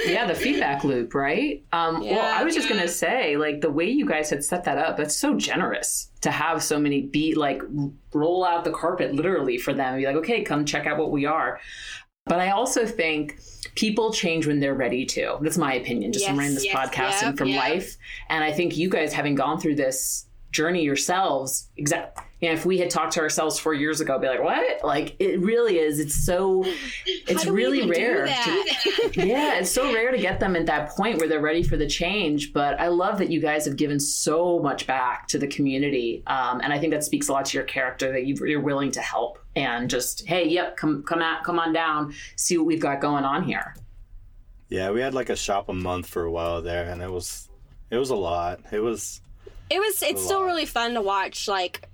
Yeah, the feedback loop, right? Um, yeah. Well, I was just going to say, like, the way you guys had set that up, that's so generous to have so many be like roll out the carpet literally for them and be like, okay, come check out what we are. But I also think people change when they're ready to. That's my opinion, just yes, from running this yes, podcast yep, and from yep. life. And I think you guys, having gone through this journey yourselves, exactly. You know, if we had talked to ourselves four years ago, I'd be like, what? Like, it really is. It's so, it's really rare. To, yeah, it's so rare to get them at that point where they're ready for the change. But I love that you guys have given so much back to the community. Um, and I think that speaks a lot to your character, that you've, you're willing to help and just, hey, yep, come come out, come on down, see what we've got going on here. Yeah, we had like a shop a month for a while there, and it was, it was a lot. It was, it was, it's still lot. really fun to watch, like,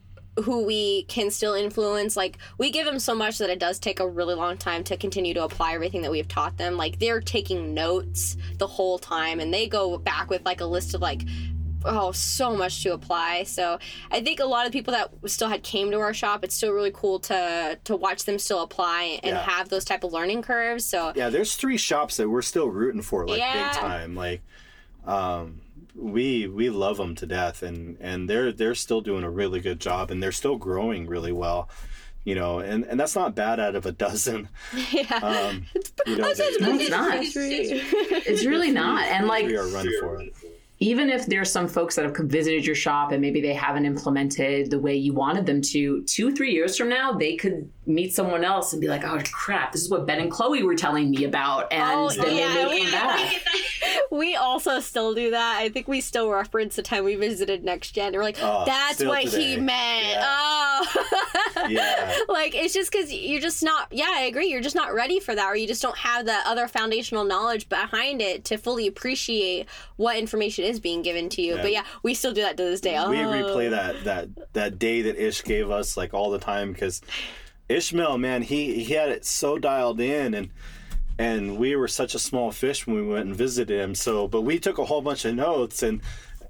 who we can still influence. Like, we give them so much that it does take a really long time to continue to apply everything that we've taught them. Like, they're taking notes the whole time, and they go back with like a list of like, oh, so much to apply. So I think a lot of people that still had came to our shop, it's still really cool to to watch them still apply and yeah. have those type of learning curves. So yeah, there's three shops that we're still rooting for, like, yeah. big time. Like, um we we love them to death, and and they're they're still doing a really good job, and they're still growing really well, you know, and and that's not bad out of a dozen. Yeah, um, you know, it's, it's, no, it's not it's, it's really not. And like, we are running for it. Even if there's some folks that have visited your shop and maybe they haven't implemented the way you wanted them to, two, three years from now, they could meet someone else and be like, oh, crap, this is what Ben and Chloe were telling me about. And oh, then yeah, they may come back. We also still do that. I think we still reference the time we visited NextGen. We're like, oh, that's what today. he meant. Yeah. Oh. Yeah. Like, it's just because you're just not, yeah, I agree. You're just not ready for that, or you just don't have that other foundational knowledge behind it to fully appreciate what information is being given to you. Yeah. But yeah, we still do that to this day. Oh. We replay that that that day that Ish gave us like all the time, because Ishmael, man, he he had it so dialed in, and and we were such a small fish when we went and visited him. So, but we took a whole bunch of notes, and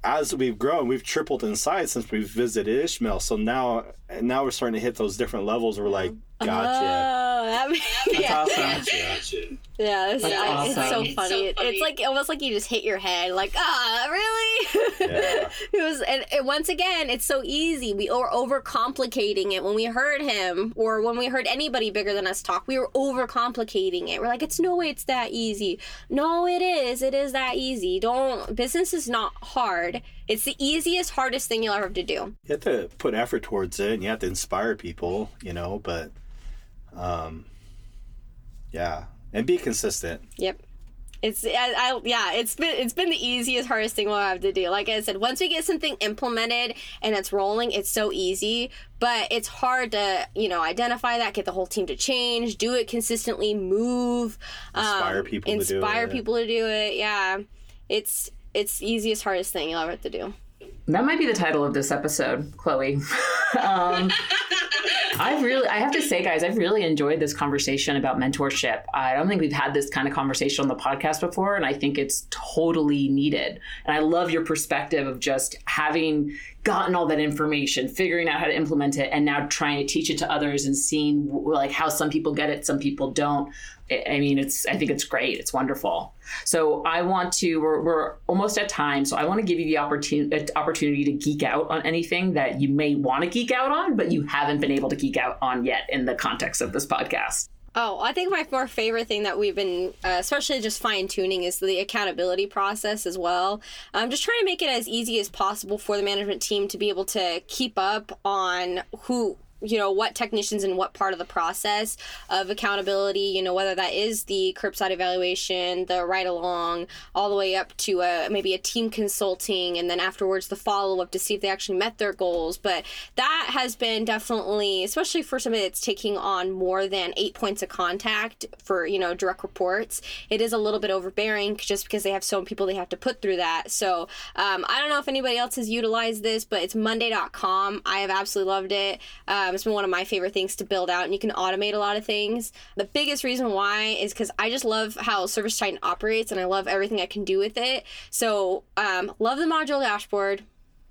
as we've grown, we've tripled in size since we've visited Ishmael. So now now we're starting to hit those different levels where we're like, gotcha. Oh, that means, that's yeah. awesome. Gotcha. Yeah, it's, like, awesome. it's, so, it's funny. so funny. It's like almost like you just hit your head, like, ah, really? Yeah. It was, and it, once again, it's so easy. We are overcomplicating it. When we heard him, or when we heard anybody bigger than us talk, we were overcomplicating it. We're like, it's no way it's that easy. No, it is. It is that easy. Don't. Business is not hard. It's the easiest, hardest thing you'll ever have to do. You have to put effort towards it, and you have to inspire people, you know, but. Um, yeah, and be consistent. Yep. It's, I, I, yeah, it's been, it's been the easiest, hardest thing we'll have to do. Like I said, once we get something implemented and it's rolling, it's so easy, but it's hard to, you know, identify that, get the whole team to change, do it consistently, move, inspire um, people, inspire to do inspire people to do it. Yeah. It's, it's the easiest, hardest thing you'll ever have to do. That might be the title of this episode, Chloe. um, I've really, I have to say, guys, I've really enjoyed this conversation about mentorship. I don't think we've had this kind of conversation on the podcast before, and I think it's totally needed. And I love your perspective of just having gotten all that information, figuring out how to implement it, and now trying to teach it to others and seeing like how some people get it, some people don't. I mean, it's, I think it's great. It's wonderful. So I want to, we're, we're almost at time. So I want to give you the opportunity, opportunity to geek out on anything that you may want to geek out on, but you haven't been able to geek out on yet in the context of this podcast. Oh, I think my more favorite thing that we've been, uh, especially just fine tuning, is the accountability process as well. I'm just trying to make it as easy as possible for the management team to be able to keep up on who, you know, what technicians in what part of the process of accountability, you know, whether that is the curbside evaluation, the ride along, all the way up to a, maybe a team consulting, and then afterwards the follow-up to see if they actually met their goals. But that has been definitely, especially for somebody that's taking on more than eight points of contact for, you know, direct reports, it is a little bit overbearing just because they have so many people they have to put through that. So um, I don't know if anybody else has utilized this, but it's monday dot com. I have absolutely loved it. Um, It's been one of my favorite things to build out, and you can automate a lot of things. The biggest reason why is because I just love how Service Titan operates, and I love everything I can do with it. So um, love the module dashboard,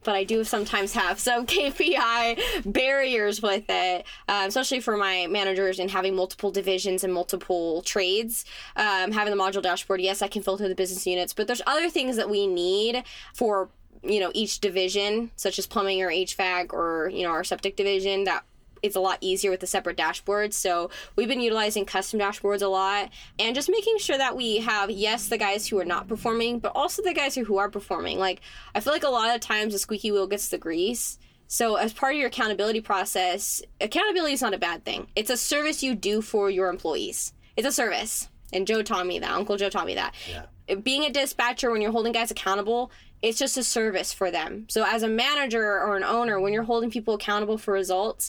but I do sometimes have some K P I barriers with it, uh, especially for my managers and having multiple divisions and multiple trades. Um, having the module dashboard, yes, I can filter the business units, but there's other things that we need for, you know, each division, such as plumbing or H V A C or, you know, our septic division, that it's a lot easier with the separate dashboards. So we've been utilizing custom dashboards a lot, and just making sure that we have, yes, the guys who are not performing, but also the guys who, who are performing. Like, I feel like a lot of times the squeaky wheel gets the grease. So as part of your accountability process, accountability is not a bad thing. It's a service you do for your employees. It's a service. And Joe taught me that. Uncle Joe taught me that. Yeah. Being a dispatcher, when you're holding guys accountable, it's just a service for them. So as a manager or an owner, when you're holding people accountable for results,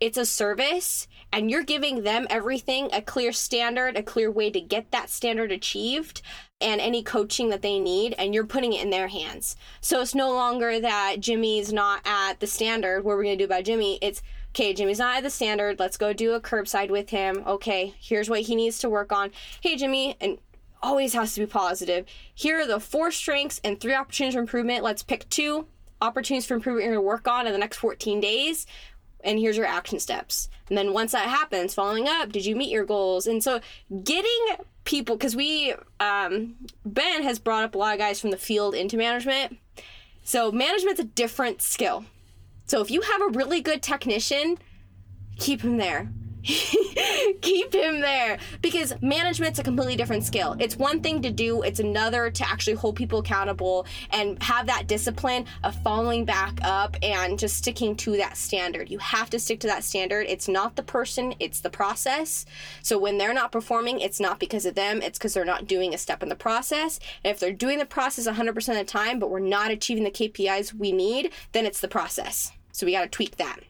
it's a service, and you're giving them everything, a clear standard, a clear way to get that standard achieved, and any coaching that they need, and you're putting it in their hands. So it's no longer that Jimmy's not at the standard, what we're going to do about Jimmy. It's, okay, Jimmy's not at the standard, let's go do a curbside with him. Okay, here's what he needs to work on. Hey, Jimmy, and always has to be positive. Here are the four strengths and three opportunities for improvement. Let's pick two opportunities for improvement you're going to work on in the next fourteen days. And here's your action steps. And then once that happens, following up, did you meet your goals? And so getting people, because we, um, Ben has brought up a lot of guys from the field into management. So management's a different skill. So if you have a really good technician, keep him there. Keep him there, because management's a completely different skill. It's one thing to do, it's another to actually hold people accountable and have that discipline of following back up and just sticking to that standard. You have to stick to that standard. It's not the person, it's the process. So when they're not performing, it's not because of them, it's because they're not doing a step in the process. And if they're doing the process one hundred percent of the time, but we're not achieving the K P Is we need, then it's the process. So we got to tweak that.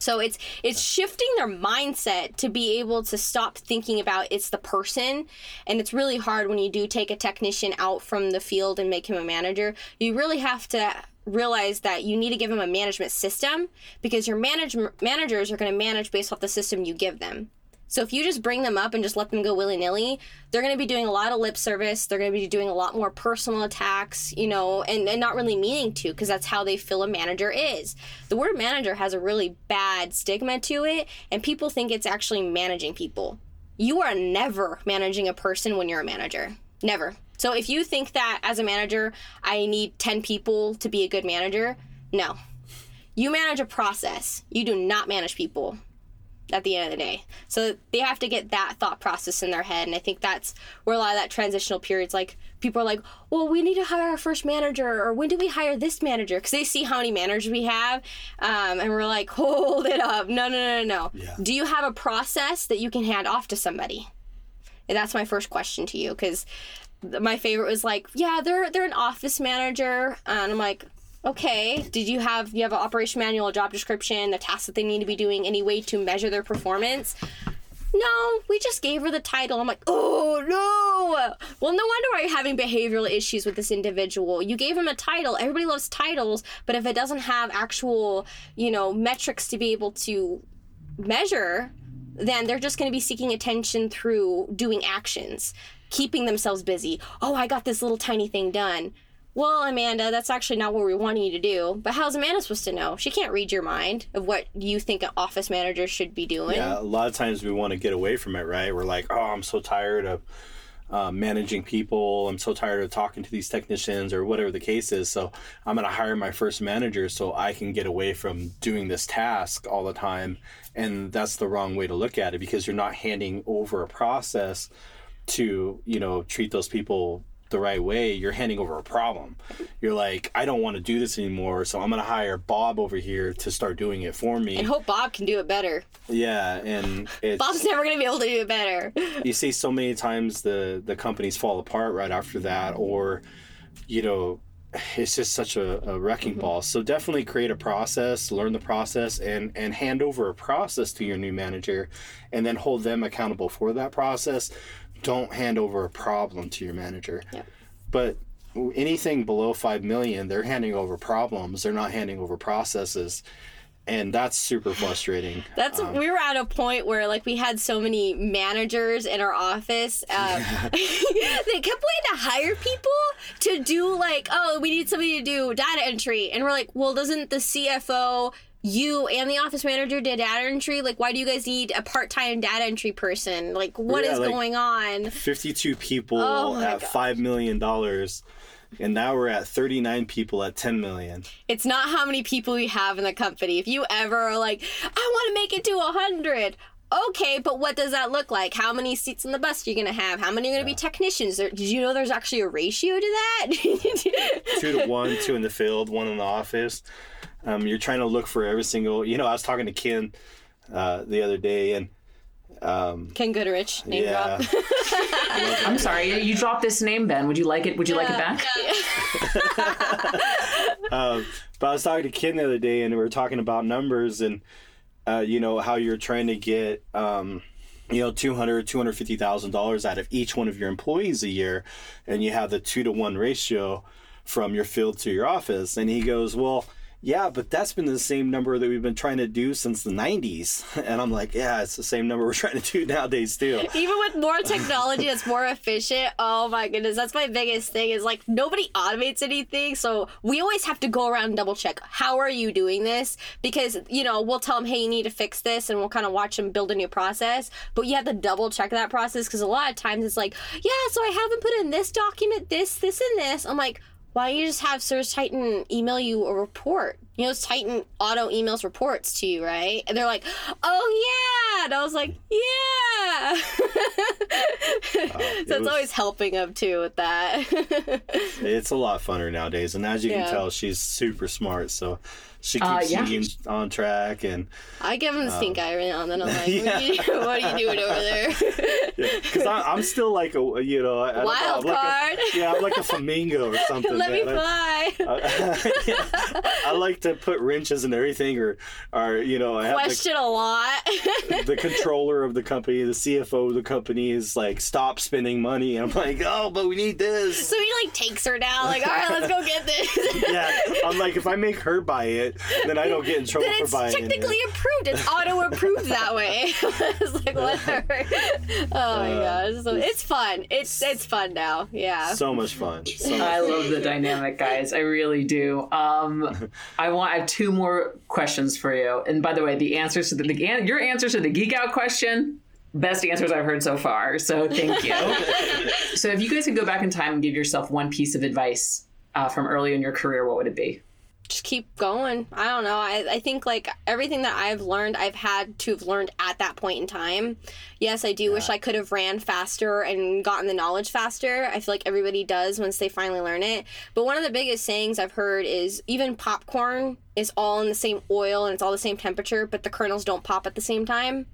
So it's it's shifting their mindset to be able to stop thinking about it's the person. And it's really hard when you do take a technician out from the field and make him a manager. You really have to realize that you need to give them a management system, because your manage, managers are going to manage based off the system you give them. So if you just bring them up and just let them go willy-nilly, they're going to be doing a lot of lip service. They're going to be doing a lot more personal attacks, you know, and, and not really meaning to, because that's how they feel a manager is. The word manager has a really bad stigma to it, and people think it's actually managing people. You are never managing a person when you're a manager. Never. So if you think that as a manager, I need ten people to be a good manager, no. You manage a process. You do not manage people at the end of the day. So they have to get that thought process in their head. And I think that's where a lot of that transitional period's like, people are like, well, we need to hire our first manager, or when do we hire this manager? Because they see how many managers we have. Um, and we're like, hold it up. No, no, no, no. Yeah. Do you have a process that you can hand off to somebody? And that's my first question to you. Because my favorite was like, yeah, they're, they're an office manager. And I'm like, okay, did you have you have an operation manual, a job description, the tasks that they need to be doing, any way to measure their performance? No, we just gave her the title. I'm like, oh, no. Well, no wonder why you're having behavioral issues with this individual. You gave him a title. Everybody loves titles, but if it doesn't have actual, you know, metrics to be able to measure, then they're just going to be seeking attention through doing actions, keeping themselves busy. Oh, I got this little tiny thing done. Well, Amanda, that's actually not what we wanted you to do. But how's Amanda supposed to know? She can't read your mind of what you think an office manager should be doing. Yeah, a lot of times we want to get away from it, right? We're like, oh, I'm so tired of uh, managing people. I'm so tired of talking to these technicians or whatever the case is. So I'm going to hire my first manager so I can get away from doing this task all the time. And that's the wrong way to look at it, because you're not handing over a process to, you know, treat those people the right way. You're handing over a problem. You're like, I don't want to do this anymore, so I'm going to hire Bob over here to start doing it for me. And hope Bob can do it better. Yeah, and it's, Bob's never going to be able to do it better. You see so many times the, the companies fall apart right after that, or, you know, it's just such a, a wrecking mm-hmm. ball. So definitely create a process, learn the process, and, and hand over a process to your new manager, and then hold them accountable for that process. Don't hand over a problem to your manager. Yep. But anything below five million, they're handing over problems. They're not handing over processes. And that's super frustrating. That's um, we were at a point where, like, we had so many managers in our office. Um, they kept wanting to hire people to do, like, oh, we need somebody to do data entry. And we're like, well, doesn't the C F O... you and the office manager did data entry? Like, why do you guys need a part-time data entry person? Like, what yeah, is like going on? fifty-two people oh at God. five million dollars, and now we're at thirty-nine people at ten million. It's not how many people we have in the company. If you ever are like, I want to make it to one hundred, okay, but what does that look like? How many seats in the bus are you going to have? How many are going to yeah. be technicians? Did you know there's actually a ratio to that? Two to one, two in the field, one in the office. Um, you're trying to look for every single, you know, I was talking to Ken uh, the other day, and um, Ken Goodrich, name yeah. drop. I'm sorry, you dropped this name, Ben. Would you like it? Would you uh, like it back? Yeah. um, but I was talking to Ken the other day, and we were talking about numbers, and uh, you know, how you're trying to get, um, you know, two hundred thousand dollars, two hundred fifty thousand dollars out of each one of your employees a year, and you have the two to one ratio from your field to your office. And he goes, well, yeah, but that's been the same number that we've been trying to do since the nineties. And I'm like, yeah, it's the same number we're trying to do nowadays too. Even with more technology that's more efficient. Oh my goodness. That's my biggest thing is, like, nobody automates anything. So we always have to go around and double check. How are you doing this? Because, you know, we'll tell them, hey, you need to fix this. And we'll kind of watch them build a new process. But you have to double check that process, because a lot of times it's like, yeah, so I haven't put in this document, this, this, and this. I'm like, why don't you just have Service Titan email you a report? You know, Titan auto emails reports to you, right? And they're like, oh, yeah. And I was like, yeah. Uh, so it it's was, always helping them, too, with that. It's a lot funner nowadays. And as you yeah. can tell, she's super smart. So she keeps uh, yeah. you on track. And I give him the um, stink eye right now. And then I'm like, yeah. what, are you, what are you doing over there? Because yeah, I'm still like a, you know. I, I Wild know, I'm card. Like a, yeah, I'm like a flamingo or something. Let man. me fly. I, I, yeah, I like to put wrenches and everything, or, or you know. I have Question the, a lot. The controller of the company, the C F O of the company is like, stop spending money. And I'm like, oh, but we need this. So he like takes her down. Like, all right, let's go get this. Yeah. I'm like, if I make her buy it, then I don't get in trouble for buying it. It's technically approved. It's auto-approved that way. It's like, whatever. Oh, my uh, gosh. So it's fun. It's it's fun now. Yeah. So much fun. So much I fun. love the dynamic, guys. I really do. Um, I want. I have two more questions for you. And by the way, the answers to the, the your answers to the Geek Out question, best answers I've heard so far. So thank you. So if you guys could go back in time and give yourself one piece of advice uh, from early in your career, what would it be? Just keep going. I don't know. I, I think, like, everything that I've learned, I've had to have learned at that point in time. Yes, I do yeah. wish I could have ran faster and gotten the knowledge faster. I feel like everybody does once they finally learn it. But one of the biggest sayings I've heard is even popcorn is all in the same oil and it's all the same temperature, but the kernels don't pop at the same time.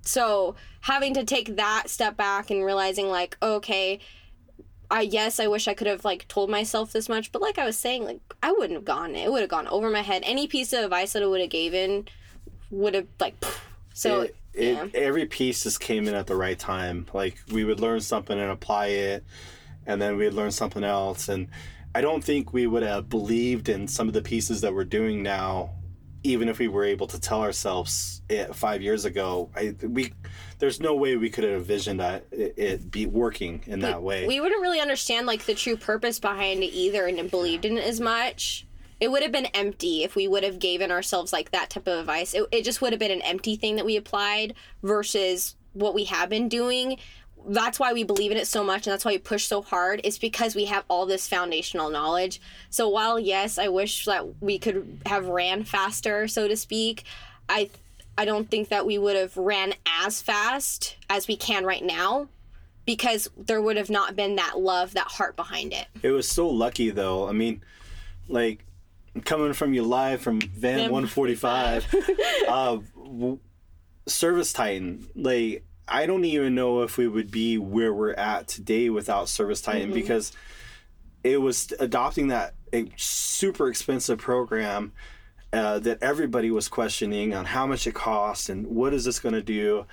So having to take that step back and realizing, like, okay, I yes, I wish I could have, like, told myself this much, but like I was saying, like, I wouldn't have gone. It would have gone over my head. Any piece of advice that I would have given would have, like, poof. So it, it, yeah. every piece just came in at the right time. Like, we would learn something and apply it, and then we'd learn something else. And I don't think we would have believed in some of the pieces that we're doing now, even if we were able to tell ourselves it five years ago. I, we, there's no way we could have envisioned that it, it be working in that we, way. We wouldn't really understand, like, the true purpose behind it either, and believed in it as much. It would have been empty if we would have given ourselves, like, that type of advice. It, it just would have been an empty thing that we applied versus what we have been doing, that's why we believe in it so much, and that's why we push so hard, is because we have all this foundational knowledge. So while, yes, I wish that we could have ran faster, so to speak, I I don't think that we would have ran as fast as we can right now, because there would have not been that love, that heart behind it. It was so lucky, though. I mean, like, coming from you live from Van one forty-five, uh, w- Service Titan, like, I don't even know if we would be where we're at today without Service Titan, mm-hmm. because it was adopting that a super expensive program uh, that everybody was questioning on how much it costs and what is this going to do,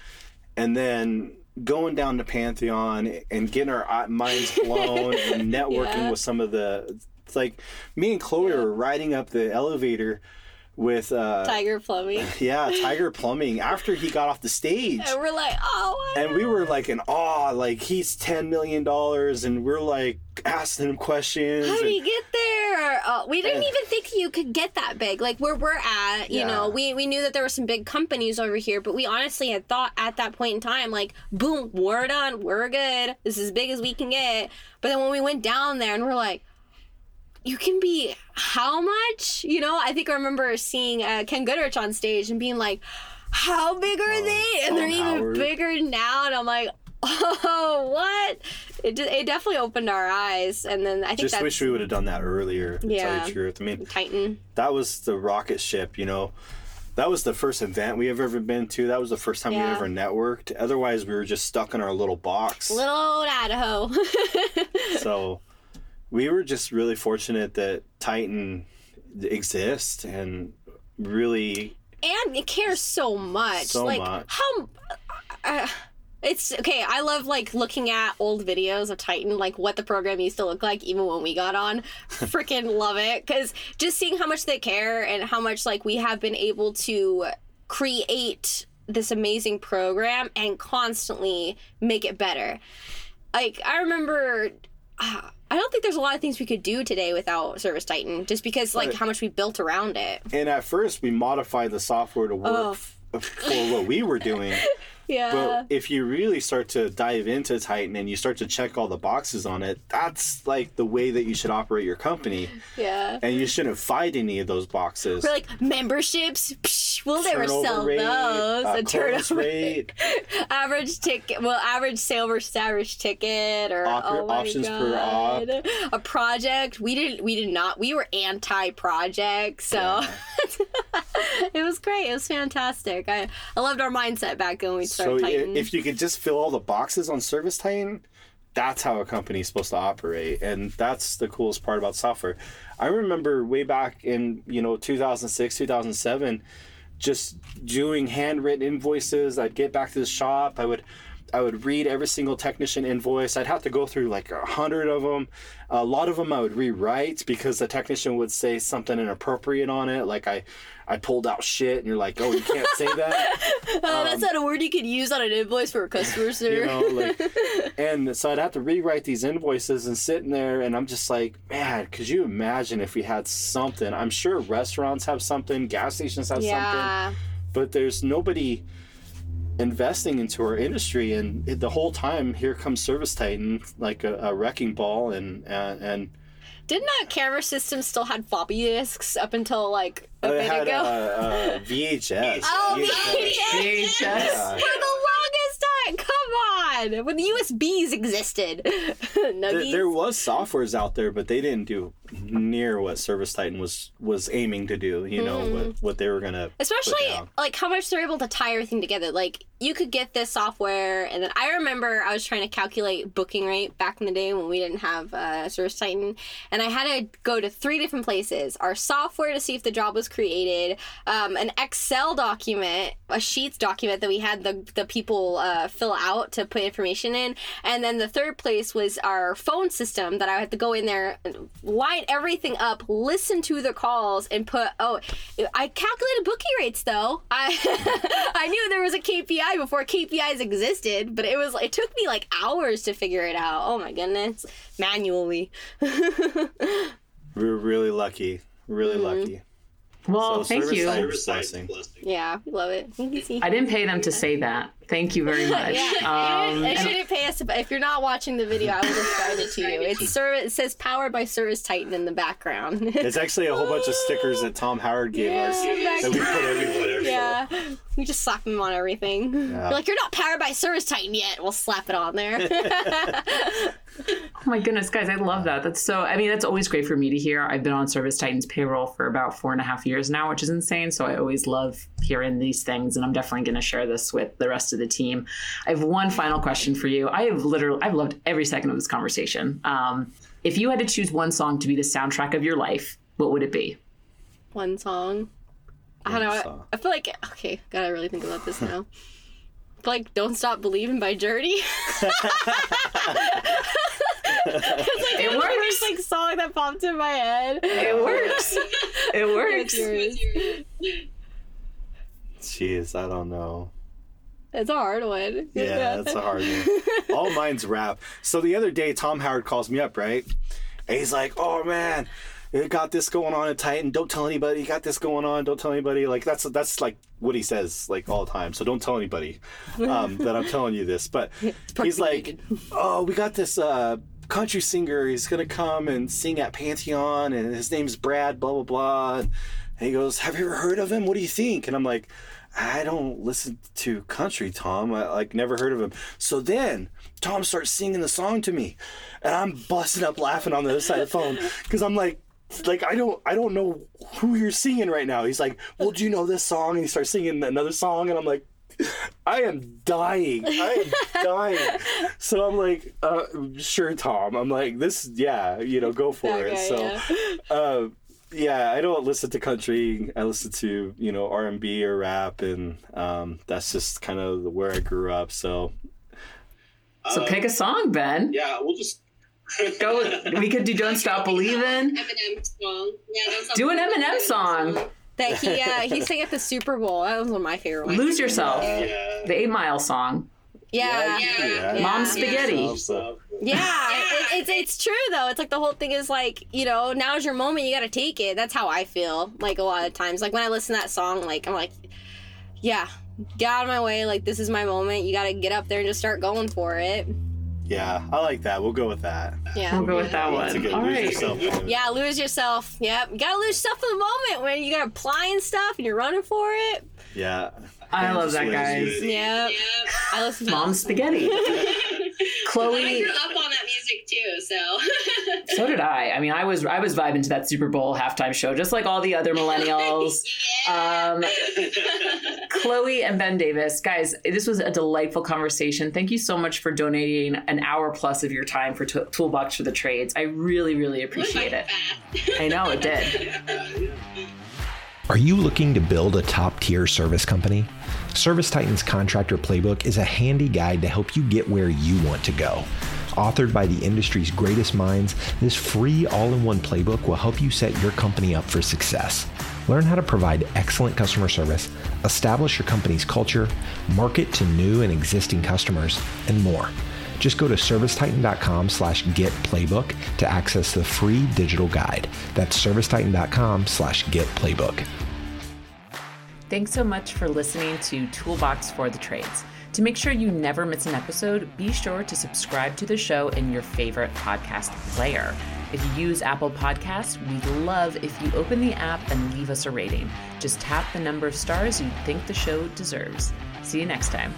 and then going down to Pantheon and getting our minds blown and networking yeah. with some of the, like, me and Chloe yeah. were riding up the elevator with uh Tiger Plumbing. Yeah, Tiger Plumbing, after he got off the stage. And we're like, oh, wow. And we were like in awe, like, he's ten million dollars, and we're like asking him questions. How do you get there? Oh, we didn't and, even think you could get that big. Like, where we're at, you yeah. know, we we knew that there were some big companies over here, but we honestly had thought at that point in time, like, boom, we're done, we're good, this is as big as we can get. But then when we went down there and we're like, you can be how much? You know, I think I remember seeing uh, Ken Goodrich on stage and being like, how big are oh, they? And Tom they're even Howard. Bigger now. And I'm like, oh, what? It d- it definitely opened our eyes. And then I think just that's... wish we would have done that earlier, to yeah. tell you the truth. I mean, Titan. That was the rocket ship, you know. That was the first event we have ever been to. That was the first time yeah. we ever networked. Otherwise, we were just stuck in our little box. Little old Idaho. So... we were just really fortunate that Titan exists and really... and it cares so much. So like, much. How... Uh, it's... okay, I love, like, looking at old videos of Titan, like, what the program used to look like even when we got on. Freaking love it. Because just seeing how much they care and how much, like, we have been able to create this amazing program and constantly make it better. Like, I remember... Uh, I don't think there's a lot of things we could do today without Service Titan, just because, like, right. how much we built around it. And at first, we modified the software to work oh. f- for what we were doing. Yeah. But if you really start to dive into Titan and you start to check all the boxes on it, that's, like, the way that you should operate your company. Yeah. And you shouldn't fight any of those boxes. We're like, memberships, psh, we'll turnover never sell rate, those. Uh, a turnover rate. Average ticket, well, average sale versus average ticket, or op- oh my options God. Per op. A project. We didn't, we did not, we were anti-project, so yeah. It was great. It was fantastic. I, I loved our mindset back when we So Titan. If you could just fill all the boxes on Service Titan, that's how a company is supposed to operate, and that's the coolest part about software. I remember way back in, you know, two thousand six, two thousand seven, just doing handwritten invoices. I'd get back to the shop. I would, I would read every single technician invoice. I'd have to go through like a hundred of them. A lot of them I would rewrite because the technician would say something inappropriate on it, like I. I pulled out shit, and you're like, oh, you can't say that. Oh, um, that's not a word you could use on an invoice for a customer, sir. You know, like, and so I'd have to rewrite these invoices and sitting there, and I'm just like, man, could you imagine if we had something? I'm sure restaurants have something, gas stations have yeah. something, but there's nobody investing into our industry, and the whole time, here comes Service Titan, like a, a wrecking ball, and and. and didn't that camera system still had floppy discs up until like a bit ago? It had uh, uh, V H S. Oh, V H S. V H S. Yeah. For the longest time. Come on. When the U S Bs existed. there, there was softwares out there, but they didn't do near what Service Titan was was aiming to do, you know, mm. what, what they were going to. Especially like how much they're able to tie everything together. Like you could get this software. And then I remember I was trying to calculate booking rate back in the day when we didn't have uh, Service Titan. And I had to go to three different places. Our software to see if the job was created, um, an Excel document, a Sheets document that we had the, the people uh, fill out to put information in. And then the third place was our phone system that I had to go in there, line everything up, listen to the calls, and put oh I calculated booking rates though. I I knew there was a K P I before K P Is existed, but it was it took me like hours to figure it out. Oh my goodness. Manually. We were really lucky. Really mm-hmm. lucky. Well, so thank you. Side, yeah, we love it. I didn't pay them to say that. Thank you very much. yeah. um, I shouldn't pay us. If you're not watching the video, I will describe it to you. It's service. It says powered by Service Titan in the background. It's actually a whole bunch of stickers that Tom Howard gave yeah, us that we put everywhere. Yeah, so. We just slap them on everything. Yeah. You're like, you're not powered by Service Titan yet. We'll slap it on there. Oh my goodness, guys, I love that. That's so, I mean, that's always great for me to hear. I've been on Service Titan's payroll for about four and a half years now, which is insane. So I always love hearing these things, and I'm definitely going to share this with the rest of the team. I have one final question for you. I have literally, I've loved every second of this conversation. Um, if you had to choose one song to be the soundtrack of your life, what would it be? One song? I don't know. Song. I feel like, okay, gotta really think about this now. Like, Don't Stop Believing by Journey. It's like it works. First, like, song that popped in my head. It works. It works. Jeez, I don't know. It's a hard one. Yeah, yeah, that's a hard one. All mine's rap. So the other day, Tom Howard calls me up, right? And he's like, "Oh man, you got this going on at Titan. Don't tell anybody. You got this going on. Don't tell anybody." Like that's that's like what he says like all the time. So don't tell anybody um, that I'm telling you this. But he's like, "Oh, we got this." Uh, country singer, he's gonna come and sing at Pantheon, and his name's Brad, blah blah blah. And he goes, "Have you ever heard of him? What do you think?" And I'm like, "I don't listen to country, Tom. I like never heard of him." So then Tom starts singing the song to me, and I'm busting up laughing on the other side of the phone because I'm like, like I don't, I don't know who you're singing right now. He's like, "Well, do you know this song?" And he starts singing another song, and I'm like, I am dying. I am dying. So I'm like, uh, sure, Tom. I'm like, this, yeah, you know, go for okay, it. So, yeah. Uh, yeah, I don't listen to country. I listen to, you know, R and B or rap, and um, that's just kind of where I grew up. So, so um, pick a song, Ben. Yeah, we'll just go. We could do "Don't Stop Believin'." Eminem song. Yeah, don't stop do an Eminem song. song. That he uh, he sang at the Super Bowl. That was one of my favorite ones. Lose Yourself. Yeah. The Eight Mile song. Yeah. yeah, yeah. yeah. Mom's Spaghetti. Yeah, so. yeah. yeah. It, it's it's true, though. It's like the whole thing is like, you know, now's your moment. You got to take it. That's how I feel, like, a lot of times. Like, when I listen to that song, like, I'm like, yeah, get out of my way. Like, this is my moment. You got to get up there and just start going for it. Yeah, I like that. We'll go with that. Yeah, we'll go with that one. Good, all lose right. Yourself, yeah, lose yourself. Yep, you gotta lose yourself in the moment when you got applying stuff and you're running for it. Yeah, I love that, guys. Yep. yep, I listen to Mom's Spaghetti. Chloe, I grew up on that music too, so. So did I. I mean, I was I was vibing to that Super Bowl halftime show, just like all the other millennials. yeah. um, Chloe and Ben Davis, guys, this was a delightful conversation. Thank you so much for donating an hour plus of your time for to- Toolbox for the Trades. I really, really appreciate it. I know it did. Are you looking to build a top-tier service company? Service Titan's Contractor Playbook is a handy guide to help you get where you want to go. Authored by the industry's greatest minds, this free all-in-one playbook will help you set your company up for success. Learn how to provide excellent customer service, establish your company's culture, market to new and existing customers, and more. Just go to servicetitan.com slash get playbook to access the free digital guide. That's servicetitan.com slash get playbook. Thanks so much for listening to Toolbox for the Trades. To make sure you never miss an episode, be sure to subscribe to the show in your favorite podcast player. If you use Apple Podcasts, we'd love if you open the app and leave us a rating. Just tap the number of stars you think the show deserves. See you next time.